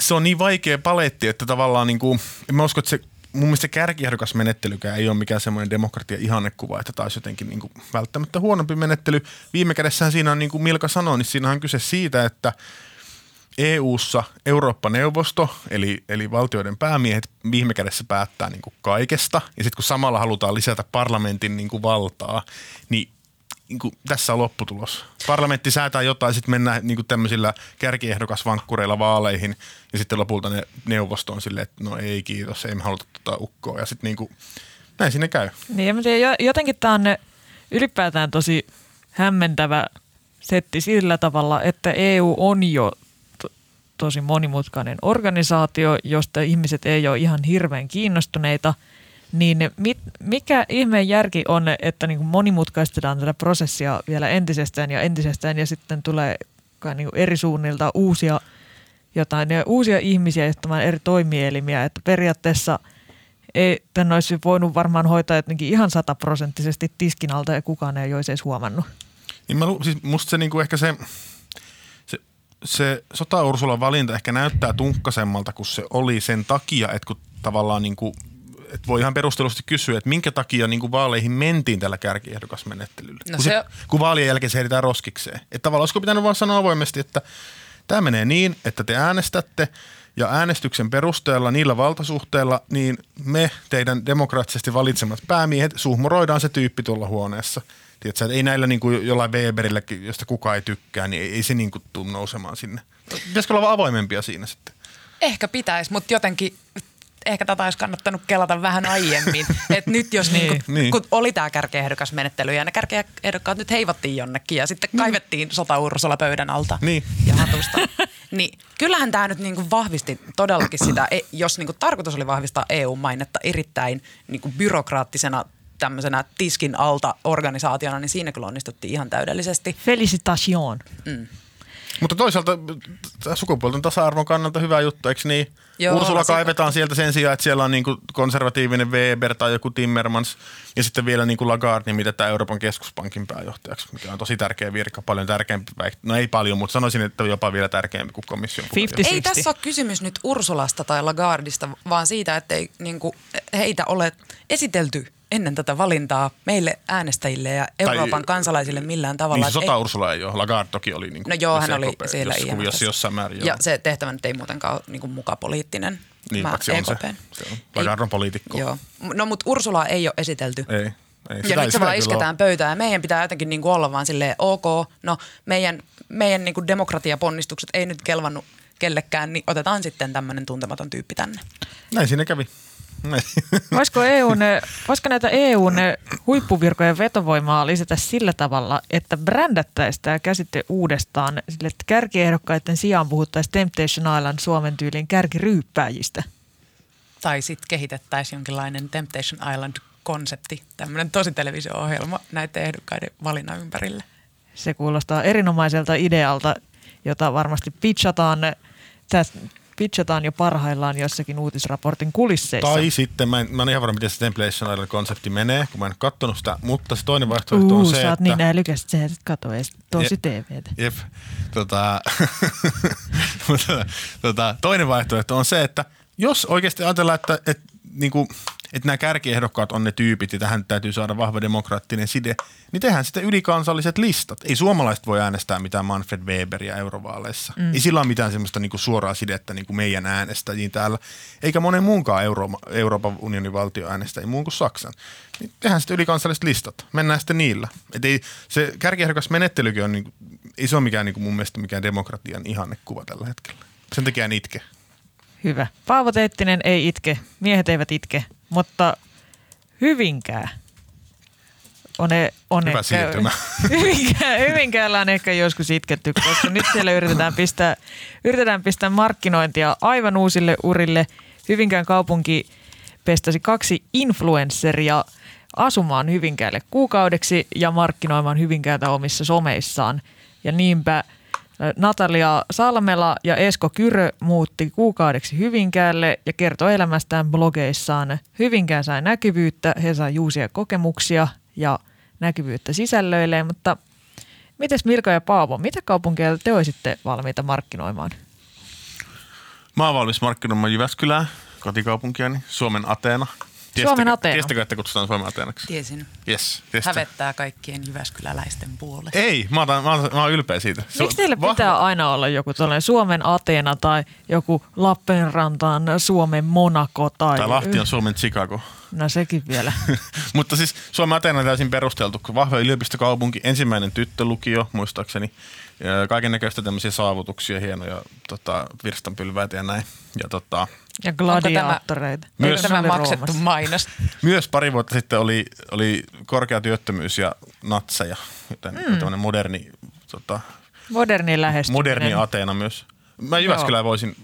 se on niin vaikea paletti, että tavallaan niinku, en mä usko, että se... Mun mielestä kärkijähdykäs menettelykään ei ole mikään semmoinen demokratia-ihannekuva, että taisi jotenkin niin kuin välttämättä huonompi menettely. Viime kädessähän siinä on, niin kuin Milka sanoi, niin siinä on kyse siitä, että EU:ssa Eurooppa-neuvosto, eli valtioiden päämiehet viime kädessä päättää niin kuin kaikesta. Ja sitten kun samalla halutaan lisätä parlamentin niin kuin valtaa, niin tässä on lopputulos. Parlamentti säätää jotain, sitten mennään niin kuin tämmöisillä kärkiehdokasvankkureilla vaaleihin ja sitten lopulta ne neuvosto on silleen, että no ei kiitos, ei me haluta ukkoa. Ja sitten niin kuin, näin siinä käy. Niin, mä tiedän, jotenkin tämä on ylipäätään tosi hämmentävä setti sillä tavalla, että EU on jo tosi monimutkainen organisaatio, josta ihmiset ei ole ihan hirveän kiinnostuneita. Niin mikä ihmeen järki on, että niin kuin monimutkaistetaan tätä prosessia vielä entisestään ja sitten tulee niin kuin eri suunnilta uusia ihmisiä johtamaan eri toimielimiä, että periaatteessa ei tämän olisi voinut varmaan hoitaa jotenkin ihan 100% tiskin alta ja kukaan ei olisi edes huomannut. Niin siis musta se niin kuin ehkä se Sota-Ursulan valinta ehkä näyttää tunkkasemmalta kuin se oli sen takia, että kun tavallaan niin kuin että voi ihan perustellusti kysyä, että minkä takia niin kuin vaaleihin mentiin tällä kärkiehdokasmenettelyllä, no kun vaalien jälkeen se heiditään roskikseen. Että tavallaan olisiko pitänyt vaan sanoa avoimesti, että tämä menee niin, että te äänestätte ja äänestyksen perusteella niillä valtasuhteilla, niin me teidän demokraattisesti valitsemat päämiehet suhmuroidaan se tyyppi tuolla huoneessa. Tiedätkö, että ei näillä niin kuin jollain Weberilläkin, josta kukaan ei tykkää, niin ei se niin kuin tule nousemaan sinne. Pitäisikö olla avoimempia siinä sitten? Ehkä pitäisi, mutta jotenkin... Ehkä tätä olisi kannattanut kelata vähän aiemmin, että nyt jos kun oli tämä kärkeehdokas menettely ja ne kärkeehdokkaat nyt heivattiin jonnekin ja sitten kaivettiin Sota-Ursula pöydän alta ja hatusta, niin kyllähän tämä nyt niinku vahvisti todellakin sitä, jos niinku tarkoitus oli vahvistaa EU-mainetta erittäin niinku byrokraattisena tämmöisenä tiskin alta organisaationa, niin siinä kyllä onnistuttiin ihan täydellisesti. Felicitación. Mm. Mutta toisaalta sukupuolten tasa-arvon kannalta hyvä juttu, eikö niin? Joo, Ursula kaivetaan sieltä sen sijaan, että siellä on niin kuin konservatiivinen Weber tai joku Timmermans ja sitten vielä niin kuin Lagarde nimitetään Euroopan keskuspankin pääjohtajaksi, mikä on tosi tärkeä virka, paljon tärkeämpi. No ei paljon, mutta sanoisin, että jopa vielä tärkeämpi kuin komission puheenjohtaja. Ei tässä ole kysymys nyt Ursulasta tai Lagardista, vaan siitä, että ei niin kuin heitä ole esitelty ennen tätä valintaa meille äänestäjille ja Euroopan kansalaisille millään tavalla. Niin se Sota-Ursula ei ole. Lagarde toki oli niin kuin. No joo, hän oli siellä jossain määrin. Ja se tehtävä nyt ei muutenkaan ole niin kuin muka poliittinen. Niin, se on se. Lagarde on poliitikko. Joo. No mutta Ursulaa ei ole esitelty. Ei. Ja nyt se vaan isketään pöytään ja meidän pitää jotenkin niin kuin olla vaan silleen ok. No meidän niin kuin demokratiaponnistukset ei nyt kelvannut kellekään, niin otetaan sitten tämmöinen tuntematon tyyppi tänne. Näin siinä kävi. Voisiko näitä EUn huippuvirkojen vetovoimaa lisätä sillä tavalla, että brändättäisiin tämä käsite uudestaan sille, että kärkiehdokkaiden sijaan puhuttaisiin Temptation Island Suomen tyylin kärkiryyppääjistä? Tai sitten kehitettäisiin jonkinlainen Temptation Island-konsepti, tämmöinen tosi televisio-ohjelma näiden ehdokkaiden valinnan ympärille. Se kuulostaa erinomaiselta idealta, jota varmasti pitchataan jo parhaillaan jossakin uutisraportin kulisseissa. Tai sitten, mä en ihan varma, miten se Temptation Island-konsepti menee, kun mä en katsonut sitä, mutta se toinen vaihtoehto on se, että... Sä oot niin älykäs, että sä et katso edes tosi TVtä. Jep. Toinen vaihtoehto on se, että jos oikeasti ajatellaan, että nämä kärkiehdokkaat on ne tyypit ja tähän täytyy saada vahva demokraattinen side, niin tehdään sitten ylikansalliset listat. Ei suomalaiset voi äänestää mitään Manfred Weberia eurovaaleissa. Mm. Ei sillä ole mitään semmoista niinku suoraa sidettä niinku meidän äänestäjiin täällä, eikä monen muunkaan Euroopan unionin valtion äänestäjiin muun kuin Saksan. Niin tehdään sitten ylikansalliset listat. Mennään sitten niillä. Et ei, se kärkiehdokas menettelykin on niinku, ei se ole mikään niinku mun mielestä mikään demokratian ihannekuva tällä hetkellä. Sen takia en itke. Hyvä. Paavo Teittinen ei itke. Miehet eivät itke. Mutta Hyvinkää On hyvä siirtymä. Hyvinkäällä on ehkä joskus itketty, koska nyt siellä yritetään pistää markkinointia aivan uusille urille. Hyvinkään kaupunki pestasi 2 influensseria asumaan Hyvinkäälle kuukaudeksi ja markkinoimaan Hyvinkäätä omissa someissaan. Ja niinpä Natalia Salmela ja Esko Kyrö muutti kuukaudeksi Hyvinkäälle ja kertoi elämästään blogeissaan. Hyvinkään sai näkyvyyttä, he sai uusia kokemuksia ja näkyvyyttä sisällöilleen, mutta mites Milka ja Paavo, mitä kaupunkeja te olisitte valmiita markkinoimaan? Mä oon valmis markkinoimaan Jyväskylää, kotikaupunkiani, Suomen Ateena. Suomen Ateena. Tiestäkö, että kutsutaan Suomen Ateenaksi? Tiesin. Yes, hävettää kaikkien jyväskyläläisten puolesta. Ei, mä oon ylpeä siitä. Miksi teillä pitää aina olla joku tuollainen Suomen Ateena tai joku Lappeenrantaan Suomen Monaco? Tai Lahti on Suomen Chicago. No sekin vielä. Mutta siis Suomen Ateena on täysin perusteltu. Vahva yliopistokaupunki, ensimmäinen tyttölukio muistaakseni. Kaiken näköistä tämmöisiä saavutuksia, hienoja virstanpylväitä ja näin. Ja gladiaattoreita. Myös tämä maksettu mainos. Myös pari vuotta sitten oli korkea työttömyys ja natseja, joten tämmöinen moderni... moderni lähestyminen. Moderni Ateena myös. Mä Jyväskylää voisin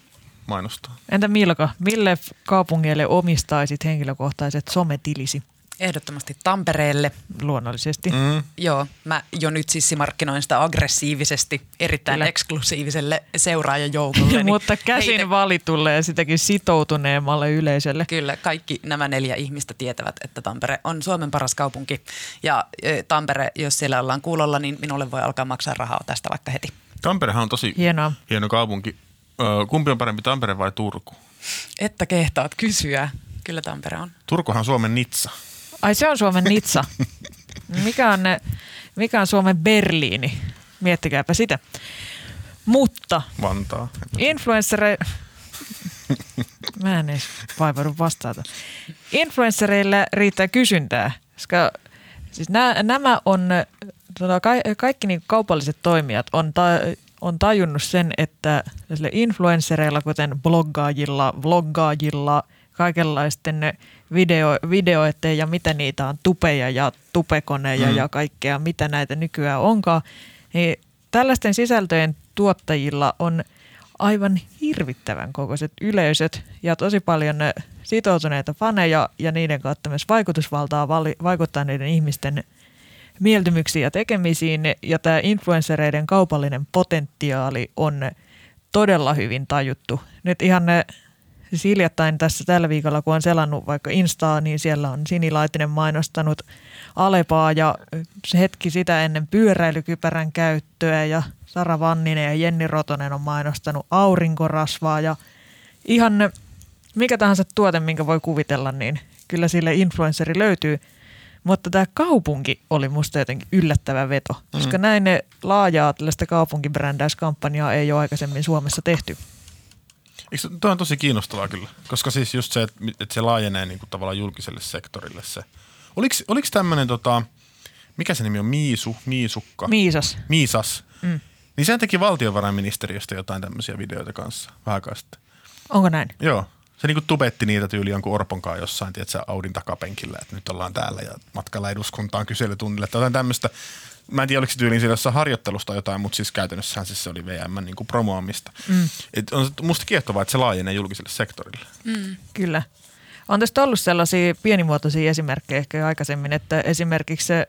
mainostaa. Entä Milka, mille kaupungille omistaisit henkilökohtaiset sometilisi? Ehdottomasti Tampereelle. Luonnollisesti. Joo, mä jo nyt markkinoin sitä aggressiivisesti erittäin eksklusiiviselle seuraajajoukolle. Mutta käsin valitulle ja sitäkin sitoutuneemmalle yleisölle. Kyllä, kaikki nämä 4 ihmistä tietävät, että Tampere on Suomen paras kaupunki. Ja Tampere, jos siellä ollaan kuulolla, niin minulle voi alkaa maksaa rahaa tästä vaikka heti. Tamperehan on tosi hieno kaupunki. Kumpi on parempi, Tampere vai Turku? Että kehtaat kysyä. Kyllä Tampere on. Turkuhan on Suomen Nitsa. Ai se on Suomen Nitsa. Mikä on Suomen Berliini? Miettikääpä sitä. Mutta Vantaa. Mä en edes vaivaudu vastaata. Influenssereillä riittää kysyntää, koska siis nämä on, kaikki niin kaupalliset toimijat on tajunnut sen, että influenssereilla, kuten bloggaajilla, vloggaajilla, kaikenlaisten videoiden ja mitä niitä on, tupeja ja tupekoneja ja kaikkea, mitä näitä nykyään onkaan, niin tällaisten sisältöjen tuottajilla on aivan hirvittävän kokoiset yleisöt ja tosi paljon sitoutuneita faneja ja niiden kautta myös vaikutusvaltaa vaikuttaa niiden ihmisten mieltymyksiin ja tekemisiin. Ja tämä influenssereiden kaupallinen potentiaali on todella hyvin tajuttu. Nyt ihan hiljattain tässä tällä viikolla, kun on selannut vaikka Instaa, niin siellä on Sinilaitinen mainostanut Alepaa ja hetki sitä ennen pyöräilykypärän käyttöä ja Sara Vanninen ja Jenni Rotonen on mainostanut aurinkorasvaa ja ihan mikä tahansa tuote, minkä voi kuvitella, niin kyllä sille influensseri löytyy. Mutta tämä kaupunki oli musta jotenkin yllättävä veto, koska näin ne laajaa tällaista kaupunkibrändäyskampanjaa ei ole aikaisemmin Suomessa tehty. Tuo on tosi kiinnostavaa kyllä, koska siis just se, että se laajenee niin kuin tavallaan julkiselle sektorille se. Oliko tämmöinen, mikä se nimi on, Miisukka? Miisas. Niin sehän teki valtiovarainministeriöstä jotain tämmöisiä videoita kanssa vähän aikaa sitten. Onko näin? Joo. Se niinku tubetti niitä tyyliä jonkun Orponkaan jossain, tietsä, Audin takapenkillä, että nyt ollaan täällä ja matkalla eduskuntaan kyselytunnille tai jotain tämmöistä. Mä en tiedä, oliko se tyyliin siellä harjoittelusta jotain, mutta siis käytännössähän siis se oli VM niin kuin promoamista. On musta kiehtovaa, että se laajenee julkiselle sektorille. Kyllä. On tästä ollut sellaisia pienimuotoisia esimerkkejä ehkä aikaisemmin, että esimerkiksi se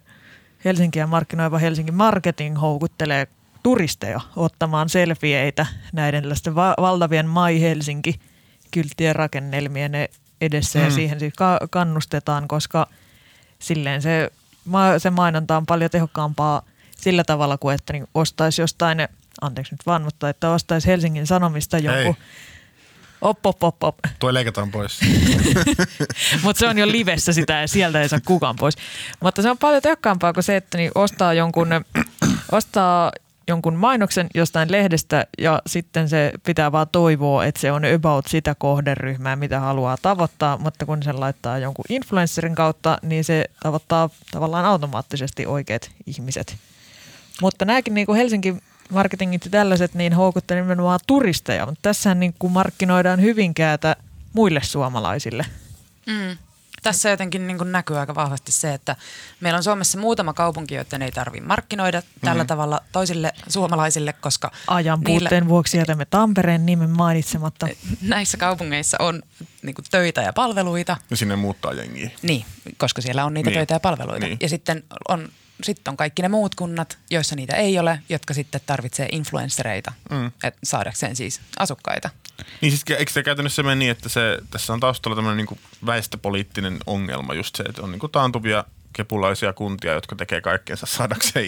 Helsinkiä markkinoiva Helsingin Marketing houkuttelee turisteja ottamaan selfieitä näiden valtavien My Helsinki-kylttien rakennelmien edessä ja siihen kannustetaan, koska silleen se mainonta on paljon tehokkaampaa sillä tavalla kuin, että ostaisi jostain, anteeksi nyt vaan, mutta että ostaisi Helsingin Sanomista joku. Op. Tuo leikataan pois. Mutta se on jo livessä sitä ja sieltä ei saa kukaan pois. Mutta se on paljon tehokkaampaa kuin se, että ostaa jonkun mainoksen jostain lehdestä ja sitten se pitää vaan toivoa, että se on about sitä kohderyhmää, mitä haluaa tavoittaa, mutta kun sen laittaa jonkun influencerin kautta, niin se tavoittaa tavallaan automaattisesti oikeat ihmiset. Mutta nämäkin niin kuin Helsingin marketingit ja tällaiset, niin houkuttelevat nimenomaan turisteja, mutta tässähän niin kuin markkinoidaan Hyvinkäätä muille suomalaisille. tässä jotenkin niin kuin näkyy aika vahvasti se, että meillä on Suomessa muutama kaupunki, joiden ei tarvitse markkinoida tällä tavalla toisille suomalaisille, koska ajan puutteen vuoksi jätämme Tampereen nimen mainitsematta. Näissä kaupungeissa on niin kuin töitä ja palveluita. Ja sinne muuttaa jengiä. Niin, koska siellä on niitä töitä ja palveluita. Niin. Ja sitten on... Sitten on kaikki ne muut kunnat, joissa niitä ei ole, jotka sitten tarvitsee influenssereita, että saadakseen siis asukkaita. Niin siis eikö se käytännössä mene niin, että se, tässä on taustalla tämmöinen niin kuin väestöpoliittinen ongelma just se, että on niin kuin taantuvia kepulaisia kuntia, jotka tekee kaikkeensa saadakseen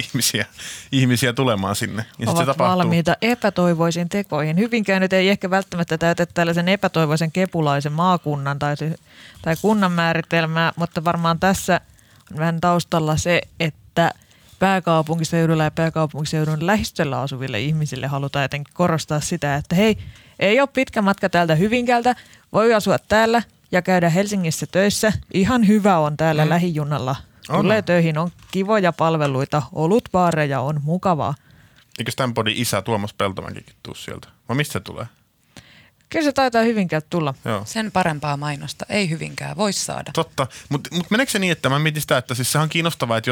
ihmisiä tulemaan sinne. Ja ovat valmiita epätoivoisiin tekoihin. Hyvinkään nyt ei ehkä välttämättä täytä tällaisen epätoivoisen kepulaisen maakunnan tai kunnan määritelmää, mutta varmaan tässä on vähän taustalla se, että pääkaupunkiseudulla ja pääkaupunkiseudun lähistöllä asuville ihmisille halutaan jotenkin korostaa sitä, että hei, ei ole pitkä matka täältä Hyvinkäältä, voi asua täällä ja käydä Helsingissä töissä. Ihan hyvä on täällä lähijunnalla. Tulee töihin, on kivoja palveluita, olutbaareja, on mukavaa. Eikö tämän podin isä Tuomas Peltomäkikin tuu sieltä? Vai mistä se tulee? Kyllä se taitaa Hyvinkäältä tulla. Joo. Sen parempaa mainosta ei Hyvinkään voi saada. Totta, mutta meneekö se niin, että mä mietin sitä, että siis sehän on kiinnostavaa, että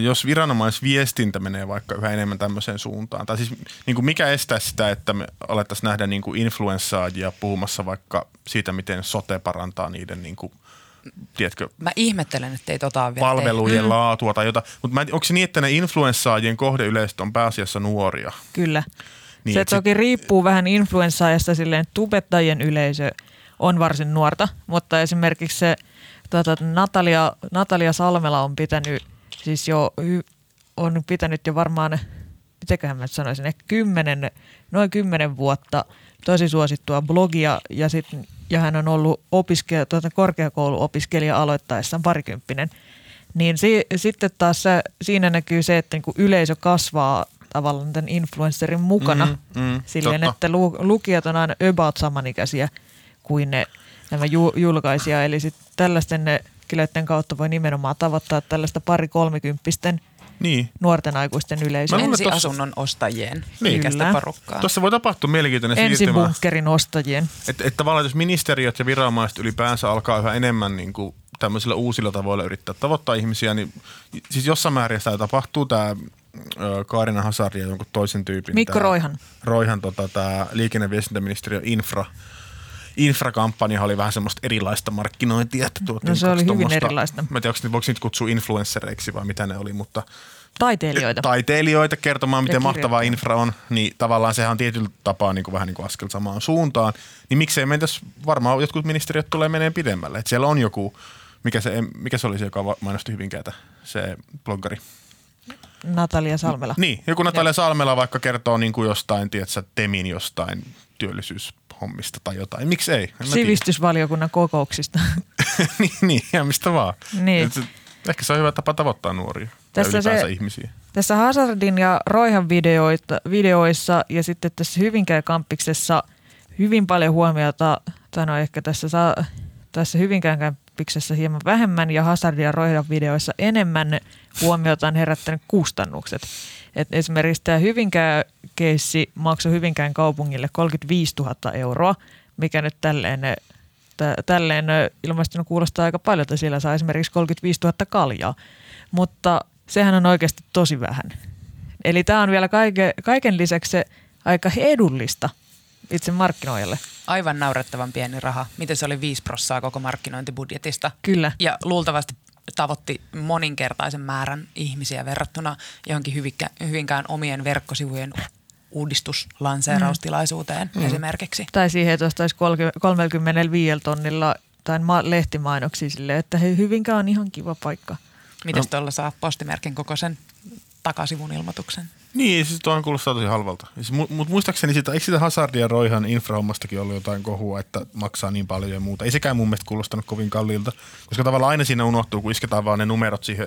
jos viranomaisviestintä menee vaikka yhä enemmän tämmöiseen suuntaan, tai siis niin kuin mikä estää sitä, että me alettaisiin nähdä niin kuin influenssaajia puhumassa vaikka siitä, miten sote parantaa niiden niin kuin, tiedätkö, mä ihmettelen, että ei tota vielä palvelujen laatua tai jotain, mutta onko se niin, että ne influenssaajien kohdeyleistö on pääasiassa nuoria? Kyllä. Niin, se toki riippuu vähän influenssaajasta, silleen tubettajien yleisö on varsin nuorta, mutta esimerkiksi se Natalia Salmela on pitänyt, siis jo, on pitänyt jo varmaan, mitäköhän mä sanoisin, ehkä noin 10 vuotta tosi suosittua blogia ja hän on ollut korkeakouluopiskelija aloittaessaan parikymppinen. Niin sitten taas siinä näkyy se, että niinku yleisö kasvaa tavallaan tämän influencerin mukana silleen, totta. Että lukijat on aina about samanikäisiä kuin nämä julkaisija. Eli sitten tällaisten kilöiden kautta voi nimenomaan tavoittaa tällaista pari-kolmikymppisten nuorten aikuisten yleisöä. Ensiasunnon ostajien ikäistä porukkaa. Tuossa voi tapahtua mielenkiintoinen siirtymä. Ensibunkkerin ostajien. Että tavallaan jos ministeriöt ja viranomaiset ylipäänsä alkaa yhä enemmän niin kuin tämmöisillä uusilla tavoilla yrittää tavoittaa ihmisiä, niin siis jossain määrin sitä tapahtuu tämä Kaarina Hazard ja jonkun toisen tyypin. Mikko Roihan. Roihan, tämä liikenneviestintäministeriön infrakampanja oli vähän semmoista erilaista markkinointia. Että no se oli hyvin erilaista. Mä en tiedä, voiko niitä kutsua influenssereiksi vai mitä ne oli, mutta... Taiteilijoita kertomaan, miten mahtavaa infra on, niin tavallaan sehän on tietyllä tapaa niin kuin vähän niin kuin askel samaan suuntaan. Niin miksei mentäisi, varmaan jotkut ministeriöt tulee meneen pidemmälle. Että siellä on joku, mikä se oli se, joka mainosti Hyvinkäältä, se bloggari. Natalia Salmela. Niin, joku Natalia Salmela vaikka kertoo niin kuin jostain, tiedätkö, Temin jostain työllisyyshommista tai jotain. Miksi ei? Sivistysvaliokunnan kokouksista. niin, ja mistä vaan. Niin. Ehkä se on hyvä tapa tavoittaa nuoria tässä ja ylipäänsä ihmisiä. Tässä Hazardin ja Roihan videoissa ja sitten tässä Hyvinkään-kamppiksessa hyvin paljon huomiota, tai no ehkä tässä Hyvinkään-kampiksessa hieman vähemmän ja Hazardin ja Roihan videoissa enemmän huomiota on herättänyt kustannukset. Et esimerkiksi tämä Hyvinkään-keissi maksoi Hyvinkään kaupungille 35 000 €, mikä nyt tälleen ilmaistuna kuulostaa aika paljon, että siellä saa esimerkiksi 35 000 kaljaa, mutta sehän on oikeasti tosi vähän. Eli tämä on vielä kaiken lisäksi se aika edullista itse markkinoille. Aivan naurettavan pieni raha. Miten se oli 5% koko markkinointibudjetista? Kyllä. Ja luultavasti tavoitti moninkertaisen määrän ihmisiä verrattuna johonkin Hyvinkään omien verkkosivujen uudistuslanseeraustilaisuuteen esimerkiksi. Tai siihen, että ostaisi 35 000 € tai lehtimainoksia silleen, että Hyvinkään on ihan kiva paikka. Miten tuolla saa postimerkin kokoisen takasivun ilmoituksen? Niin, siis tuohan kuulostaa tosi halvalta. Mutta muistaakseni sitä, eikö sitä Hazardia Roihan infrahommastakin ollut jotain kohua, että maksaa niin paljon ja muuta. Ei sekään mun mielestä kuulostanut kovin kalliilta, koska tavallaan aina siinä unohtuu, kun isketään vaan ne numerot siihen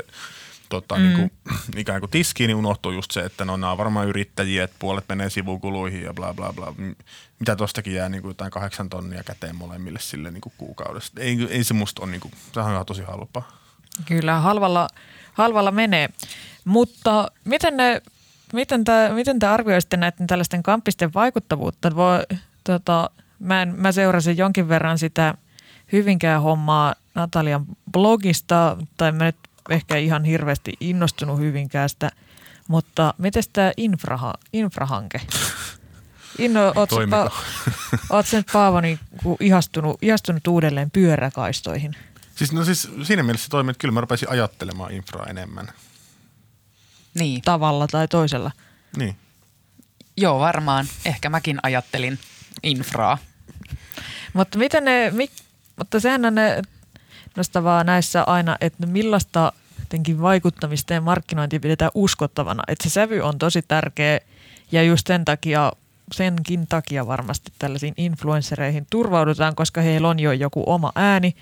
niin kuin, ikään kuin tiskiin, niin unohtuu just se, että no nämä on varmaan yrittäjiä, että puolet menee sivukuluihin ja bla bla bla. Mitä tostakin jää niin kuin jotain 8 000 € käteen molemmille sille niin kuin kuukaudessa. Ei se musta ole, niin kuin, sehän on ihan tosi halpaa. Kyllä, halvalla menee. Mutta miten te arvioisitte näiden tällaisten kamppisten vaikuttavuutta? Mä seurasin jonkin verran sitä Hyvinkään hommaa Natalian blogista, tai mä nyt ehkä ihan hirveästi innostunut Hyvinkäästä, mutta mites tämä infrahanke? Ootko sen Paavo niin ihastunut uudelleen pyöräkaistoihin? Siis siinä mielessä se toimii, että kyllä mä rupesin ajattelemaan infraa enemmän. Niin. Tavalla tai toisella. Niin. Joo, varmaan. Ehkä mäkin ajattelin infraa. Mutta miten mutta sehän on nostavaa näissä aina, että millaista jotenkin vaikuttamista ja markkinointia pidetään uskottavana. Että se sävy on tosi tärkeä ja just senkin takia varmasti tällaisiin influenssereihin turvaudutaan, koska heillä on jo joku oma ääni,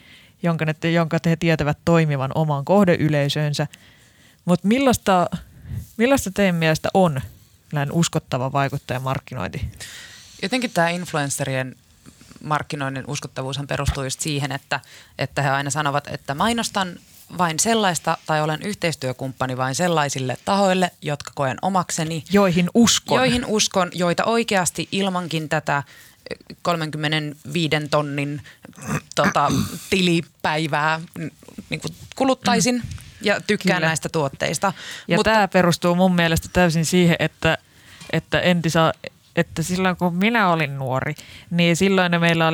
jonka he tietävät toimivan omaan kohdeyleisöönsä. Mutta millaista teidän mielestä on näin uskottava vaikuttajamarkkinointi? Jotenkin tämä influensserien markkinoinnin uskottavuushan perustuu just siihen, että he aina sanovat, että mainostan vain sellaista tai olen yhteistyökumppani vain sellaisille tahoille, jotka koen omakseni. Joihin uskon, joita oikeasti ilmankin tätä 35 tonnin tilipäivää niin kuluttaisin ja tykkään Kyllä. näistä tuotteista. Ja tämä perustuu mun mielestä täysin siihen, että silloin kun minä olin nuori, niin silloin meillä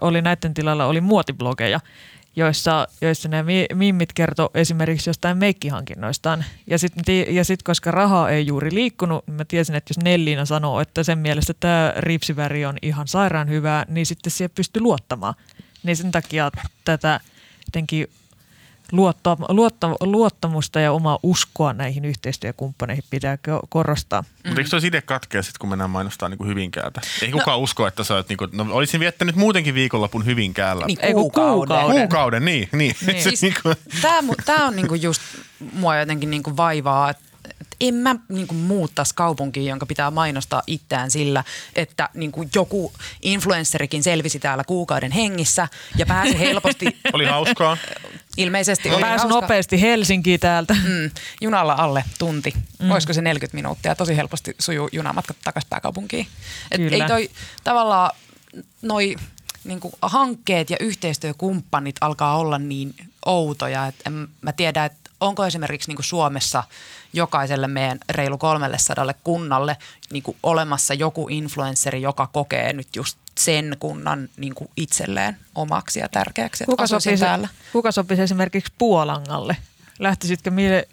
oli näiden tilalla oli muotiblogeja, joissa nämä mimmit kertoi esimerkiksi jostain meikkihankinnoistaan. Ja sitten koska rahaa ei juuri liikkunut, niin mä tiesin, että jos Nelliina sanoo, että sen mielestä tämä ripsiväri on ihan sairaan hyvää, niin sitten siihen pystyi luottamaan. Niin sen takia tätä jotenkin luottamusta ja omaa uskoa näihin yhteistyökumppaneihin pitää korostaa. Mutta eikö toi ide katkea sitten, kun mennään mainostaa niinku Hyvinkäältä? Ei kukaan usko, että sä oot olisin viettänyt muutenkin viikonlopun Hyvinkäällä. Niin, kuukauden, niin. Siis tää on niinku just mua jotenkin niinku vaivaa, että en mä niinku muuttaisi kaupunkiin, jonka pitää mainostaa itseään sillä, että niinku joku influensserikin selvisi täällä kuukauden hengissä ja pääsi helposti. Oli hauskaa. Ilmeisesti oli pääsi nopeasti Helsinkiin täältä. Junalla alle tunti. Olisiko se 40 minuuttia? Tosi helposti sujuu junamatka takaisin pääkaupunkiin. Ei toi tavallaan noi niinku hankkeet ja yhteistyökumppanit alkaa olla niin outoja, että en mä tiedä, että onko esimerkiksi niinku Suomessa jokaiselle meidän reilu 300 kunnalle niinku olemassa joku influensseri, joka kokee nyt just sen kunnan niinku itselleen omaksi ja tärkeäksi. Kuka sopisi esimerkiksi Puolangalle? Lähtisitkö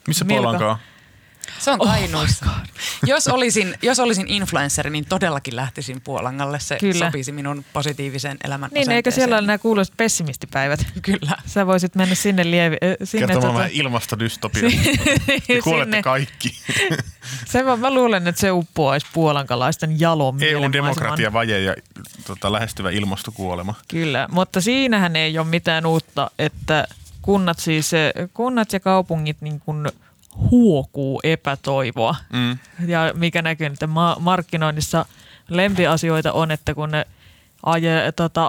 missä Puolankaa? Se on Kainuussa. Jos olisin influensseri, niin todellakin lähtisin Puolangalle. Se Kyllä. sopisi minun positiiviseen elämän asenteeseen. Niin, eikö siellä ole nämä kuuluiset pessimistipäivät? Kyllä. Sä voisit mennä sinne sinne kertomaan vähän ilmastodystopia. Ja kuulette kaikki. Mä luulen, että se uppoaisi puolankalaisten jalon mielenmaisemaan. EU-demokratiavaje ja lähestyvä ilmastokuolema. Kyllä, mutta siinähän ei ole mitään uutta, että kunnat ja kaupungit niin kuin huokuu epätoivoa. Ja mikä näkyy, että markkinoinnissa lempiasioita on, että kun ne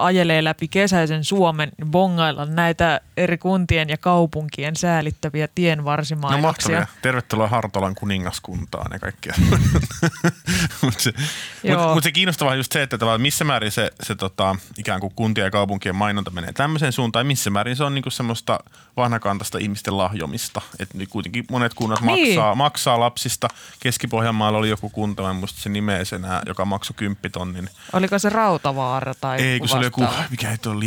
ajelee läpi kesäisen Suomen, bongailla näitä eri kuntien ja kaupunkien säälittäviä tienvarsimainoksia. No mahtavia. Tervetuloa Hartolan kuningaskuntaan ja kaikkea. Mutta se kiinnostavaa on just se, että missä määrin se ikään kuin kuntien ja kaupunkien mainonta menee tämmöiseen suuntaan, missä määrin se on niinku semmoista vanhakantaista ihmisten lahjomista. Että kuitenkin monet kunnat maksaa lapsista. Keski-Pohjanmaalla oli joku kunta, mä en muista sen nimeä enää, joka maksoi 10 000. Oliko se Rautavaara? Ei, kun se oli joku, mikä ei ole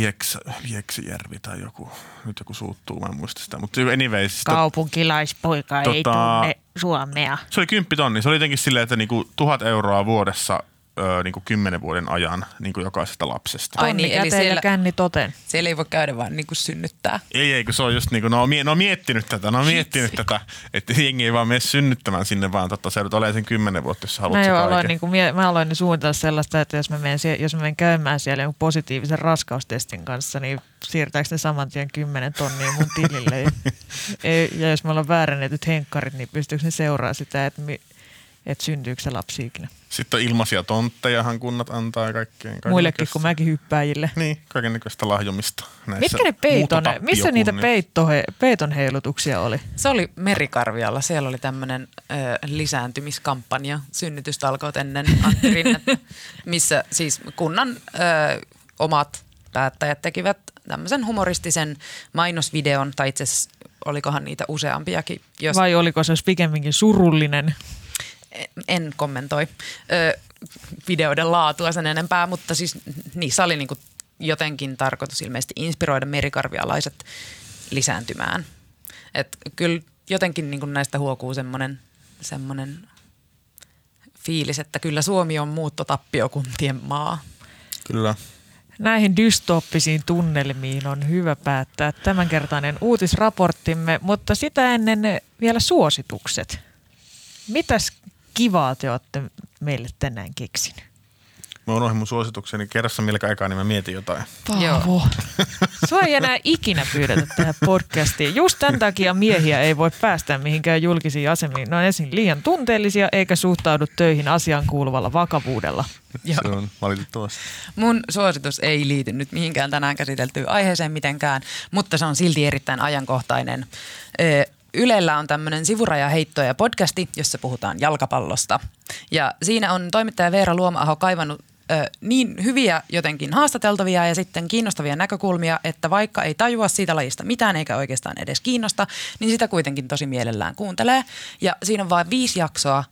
Lieksijärvi tai joku, nyt joku suuttuu, mä en muista sitä. Mutta anyways, kaupunkilaispoika ei tunne Suomea. Se oli 10 000, se oli jotenkin silleen, että niinku 1 000 euroa vuodessa niinku 10 vuoden ajan niinku jokaisesta lapsesta. Ai niin, eli siellä känni toten. Siellä ei voi käydä vaan niinku synnyttää. Ei, kun se on just niinku, ne on miettinyt tätä, että jengi ei vaan mene synnyttämään sinne, vaan totta, sä nyt olet sen 10 vuotta, jos sä haluat sitä kaiken. Mä aloin suunnitella sellaista, että jos mä menen käymään siellä jonkun positiivisen raskaustestin kanssa, niin siirtääkö ne saman tien 10 000 mun tilille? Ja jos me ollaan väärennetyt henkkarit, niin pystyykö ne seuraamaan sitä, että syntyykö se lapsi ikinä. Sitten on ilmaisia tonttejahan kunnat antaa kaikkeen. Muillekin kuin mäkin hyppääjille. Niin, kaikennäköistä lahjomista. Missä niitä peiton heilutuksia oli? Se oli Merikarvialla. Siellä oli tämmöinen lisääntymiskampanja synnytystalkoot ennen Antti Rinnettä, missä siis kunnan omat päättäjät tekivät tämmöisen humoristisen mainosvideon, tai itse asiassa olikohan niitä useampiakin. Jos... Vai oliko se pikemminkin surullinen? En kommentoi videoiden laatua sen enempää, mutta siis niissä oli niinku jotenkin tarkoitus ilmeisesti inspiroida merikarvialaiset lisääntymään. Et kyllä jotenkin niinku näistä huokuu semmoinen fiilis, että kyllä Suomi on muuttotappiokuntien maa. Kyllä. Näihin dystooppisiin tunnelmiin on hyvä päättää tämänkertainen uutisraporttimme, mutta sitä ennen vielä suositukset. Mitäs kivaa te olette meille tänään keksinyt? Mä unohdin mun suositukseni. Kerro sä Milka ekaa, niin mä mietin jotain. Paavo. Sua ei enää ikinä pyydetä tähän podcastiin. Just tämän takia miehiä ei voi päästä mihinkään julkisiin asemiin. Ne on ensin liian tunteellisia eikä suhtaudu töihin asiaan kuuluvalla vakavuudella. Se on valitettavasti. Mun suositus ei liity nyt mihinkään tänään käsiteltyyn aiheeseen mitenkään, mutta se on silti erittäin ajankohtainen. Ylellä on tämmöinen sivurajaheittoja podcasti, jossa puhutaan jalkapallosta. Ja siinä on toimittaja Veera Luoma-aho kaivannut niin hyviä jotenkin haastateltavia ja sitten kiinnostavia näkökulmia, että vaikka ei tajua siitä lajista mitään eikä oikeastaan edes kiinnosta, niin sitä kuitenkin tosi mielellään kuuntelee. Ja siinä on vain 5 jaksoa,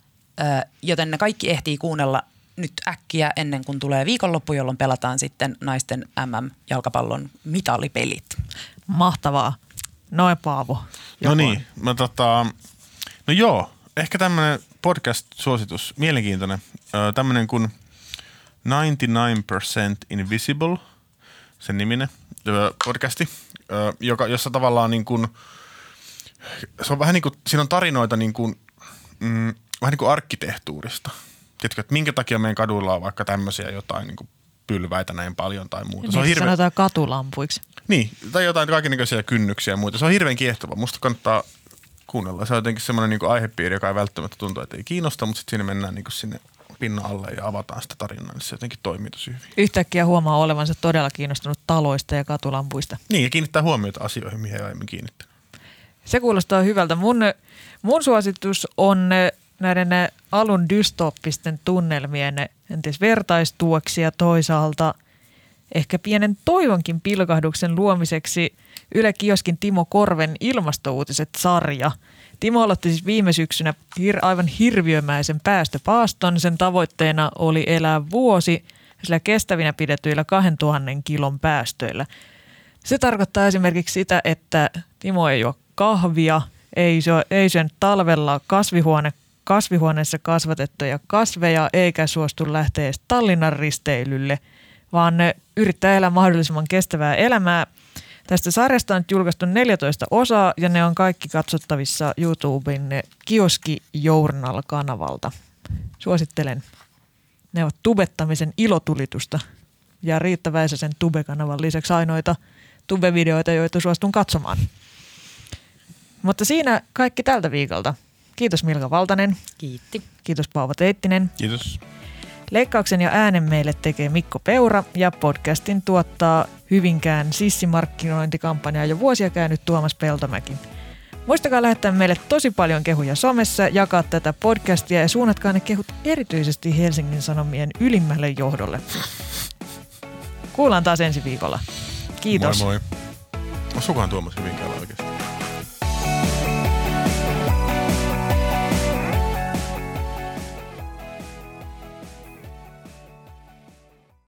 joten ne kaikki ehtii kuunnella nyt äkkiä ennen kuin tulee viikonloppu, jolloin pelataan sitten naisten MM-jalkapallon mitalipelit. Mahtavaa. Noin Paavo. No niin, ehkä tämmöinen podcast-suositus, mielenkiintoinen, tämmöinen kuin 99% Invisible, sen niminen podcasti, jossa tavallaan niin kuin, se on vähän niin kuin, siinä on tarinoita niin kuin, vähän niin kuin arkkitehtuurista. Tiedätkö, että minkä takia meidän kadulla on vaikka tämmöisiä jotain niin kuin pylväitä näin paljon tai muuta. Se on hirveän... sanotaan katulampuiksi. Niin, tai jotain kaikennäköisiä kynnyksiä ja muuta. Se on hirveän kiehtova. Musta kannattaa kuunnella. Se on jotenkin semmoinen niin kuin aihepiiri, joka ei välttämättä tuntuu, että ei kiinnosta, mutta sitten siinä mennään niin kuin sinne pinnan alle ja avataan sitä tarinaa, niin se jotenkin toimii tosi hyvin. Yhtäkkiä huomaa olevansa todella kiinnostunut taloista ja katulampuista. Niin, ja kiinnittää huomiota asioihin, mihin ei aiemmin kiinnittänyt. Se kuulostaa hyvältä. Mun suositus on näiden alun dystooppisten tunnelmien entäs vertaistueksi ja toisaalta ehkä pienen toivonkin pilkahduksen luomiseksi Yle Kioskin Timo Korven Ilmastouutiset-sarja. Timo aloitti siis viime syksynä aivan hirviömäisen päästöpaaston. Sen tavoitteena oli elää vuosi sillä kestävinä pidetyillä 2000 kilon päästöillä. Se tarkoittaa esimerkiksi sitä, että Timo ei juo kahvia, ei syönyt talvella kasvihuoneessa kasvatettuja kasveja eikä suostu lähteä edes Tallinnan risteilylle, vaan yrittää elää mahdollisimman kestävää elämää. Tästä sarjasta on julkaistu 14 osaa ja ne on kaikki katsottavissa YouTuben Kioski Journal-kanavalta. Suosittelen. Ne ovat tubettamisen ilotulitusta ja Riitta Väisäsen Tube-kanavan lisäksi ainoita Tube-videoita, joita suostun katsomaan. Mutta siinä kaikki tältä viikolta. Kiitos Milka Valtanen. Kiitti. Kiitos Paavo Teittinen. Kiitos. Leikkauksen ja äänen meille tekee Mikko Peura ja podcastin tuottaa Hyvinkään sissimarkkinointikampanjaa jo vuosia käynyt Tuomas Peltomäki. Muistakaa lähettää meille tosi paljon kehuja somessa, jakaa tätä podcastia ja suunnatkaa ne kehut erityisesti Helsingin Sanomien ylimmälle johdolle. Kuullaan taas ensi viikolla. Kiitos. Moi moi. Osuukohan Tuomas Hyvinkäällä oikeasti?